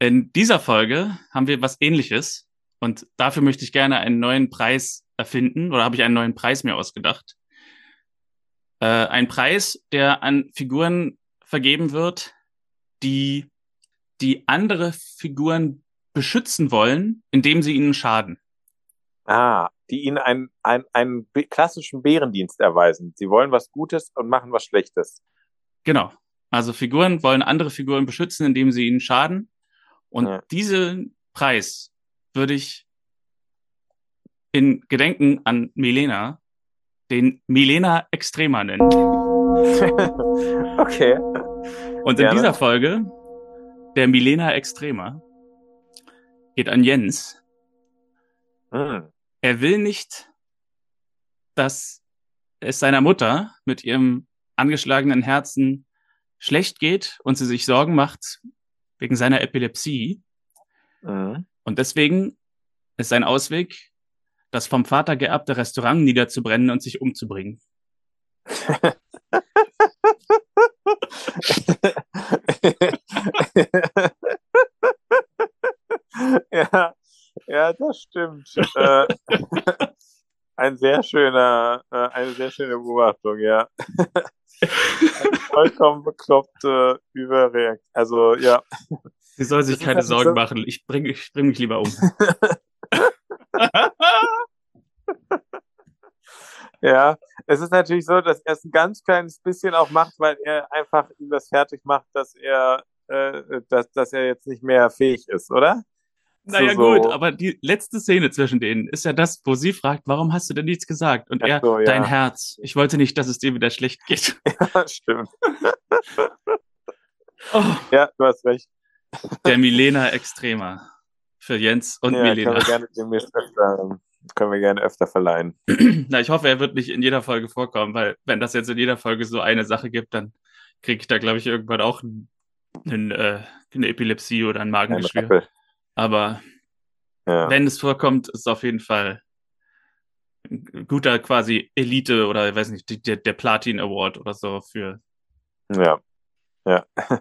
In dieser Folge haben wir was Ähnliches und dafür möchte ich gerne einen neuen Preis erfinden oder habe ich einen neuen Preis mir ausgedacht. Ein Preis, der an Figuren vergeben wird, die andere Figuren beschützen wollen, indem sie ihnen schaden. Die ihnen einen klassischen Bärendienst erweisen. Sie wollen was Gutes und machen was Schlechtes. Genau. Also Figuren wollen andere Figuren beschützen, indem sie ihnen schaden. Und diesen Preis würde ich in Gedenken an Milena, den Milena Extrema nennen. Okay. Und in dieser Folge, der Milena Extrema geht an Jens. Mhm. Er will nicht, dass es seiner Mutter mit ihrem angeschlagenen Herzen schlecht geht und sie sich Sorgen macht wegen seiner Epilepsie. Und deswegen ist sein Ausweg, das vom Vater geerbte Restaurant niederzubrennen und sich umzubringen. Ja, das stimmt. Eine sehr schöne Beobachtung, ja. Eine vollkommen bekloppte Überreaktion. Also, ja. Sie soll sich keine Sorgen machen. Ich bring mich lieber um. Ja, es ist natürlich so, dass er es ein ganz kleines bisschen auch macht, weil er einfach ihm das fertig macht, dass er jetzt nicht mehr fähig ist, oder? Naja, gut, aber die letzte Szene zwischen denen ist ja das, wo sie fragt, warum hast du denn nichts gesagt? Und er, dein Herz. Ich wollte nicht, dass es dir wieder schlecht geht. Ja, stimmt. Ja, du hast recht. Der Milena Extrema. Für Jens und Milena. Können wir gerne öfter verleihen. Na, ich hoffe, er wird nicht in jeder Folge vorkommen, weil wenn das jetzt in jeder Folge so eine Sache gibt, dann kriege ich da, glaube ich, irgendwann auch eine Epilepsie oder ein Magengeschwür. Aber wenn es vorkommt, ist es auf jeden Fall ein guter quasi Elite oder ich weiß nicht, der Platin Award oder so für für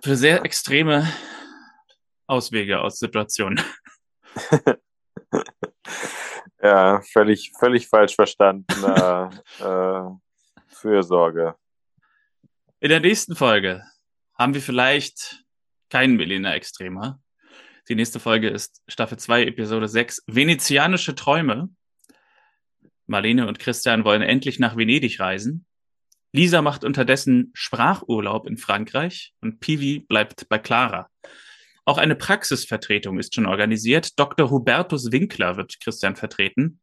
sehr extreme Auswege aus Situationen. Ja, völlig falsch verstandener Fürsorge. In der nächsten Folge haben wir vielleicht keinen Milena-Extremer. Die nächste Folge ist Staffel 2, Episode 6, Venezianische Träume. Marlene und Christian wollen endlich nach Venedig reisen. Lisa macht unterdessen Sprachurlaub in Frankreich und Piwi bleibt bei Clara. Auch eine Praxisvertretung ist schon organisiert. Dr. Hubertus Winkler wird Christian vertreten.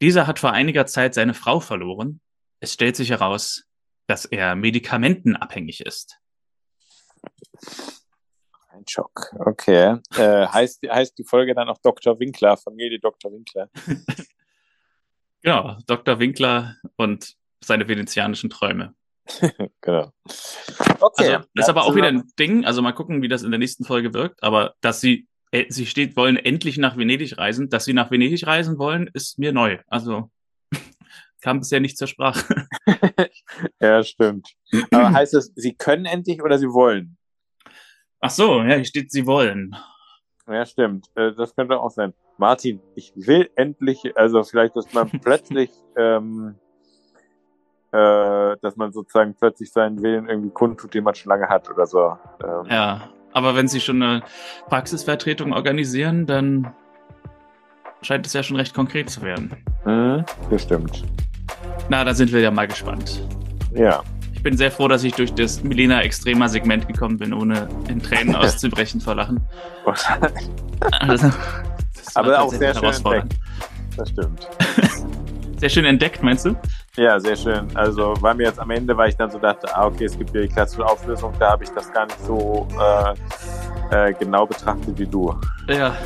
Dieser hat vor einiger Zeit seine Frau verloren. Es stellt sich heraus, dass er medikamentenabhängig ist. Ein Schock, okay. Heißt die Folge dann auch Dr. Winkler, Familie Dr. Winkler? Genau, Dr. Winkler und seine venezianischen Träume. Genau. Okay. Also, das ist aber auch wieder ein Ding, also mal gucken, wie das in der nächsten Folge wirkt, aber dass sie steht, wollen endlich nach Venedig reisen, dass sie nach Venedig reisen wollen, ist mir neu, also kam bisher nicht zur Sprache. Ja, stimmt. Aber heißt es, sie können endlich oder sie wollen? Ach so, ja, hier steht, sie wollen. Ja, stimmt, das könnte auch sein. Martin, ich will endlich, also vielleicht, dass man plötzlich dass man sozusagen plötzlich seinen Willen irgendwie kundtut, den man schon lange hat oder so. Ja, aber wenn sie schon eine Praxisvertretung organisieren, dann scheint es ja schon recht konkret zu werden. Bestimmt. Na, da sind wir ja mal gespannt. Ja. Ich bin sehr froh, dass ich durch das Milena-Extrema-Segment gekommen bin, ohne in Tränen auszubrechen vor Lachen. Also, aber auch sehr schön entdeckt. Das stimmt. Sehr schön entdeckt, meinst du? Ja, sehr schön. Also, weil mir jetzt am Ende, weil ich dann so dachte, okay, es gibt ja die klassische Auflösung, da habe ich das gar nicht so genau betrachtet wie du. Ja.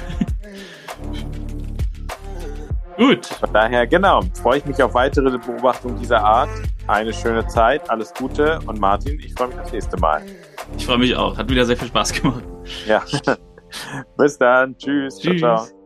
Gut. Von daher, genau, freue ich mich auf weitere Beobachtungen dieser Art. Eine schöne Zeit, alles Gute und Martin, ich freue mich aufs nächste Mal. Ich freue mich auch, hat wieder sehr viel Spaß gemacht. Ja. Bis dann, tschüss. Ciao, ciao.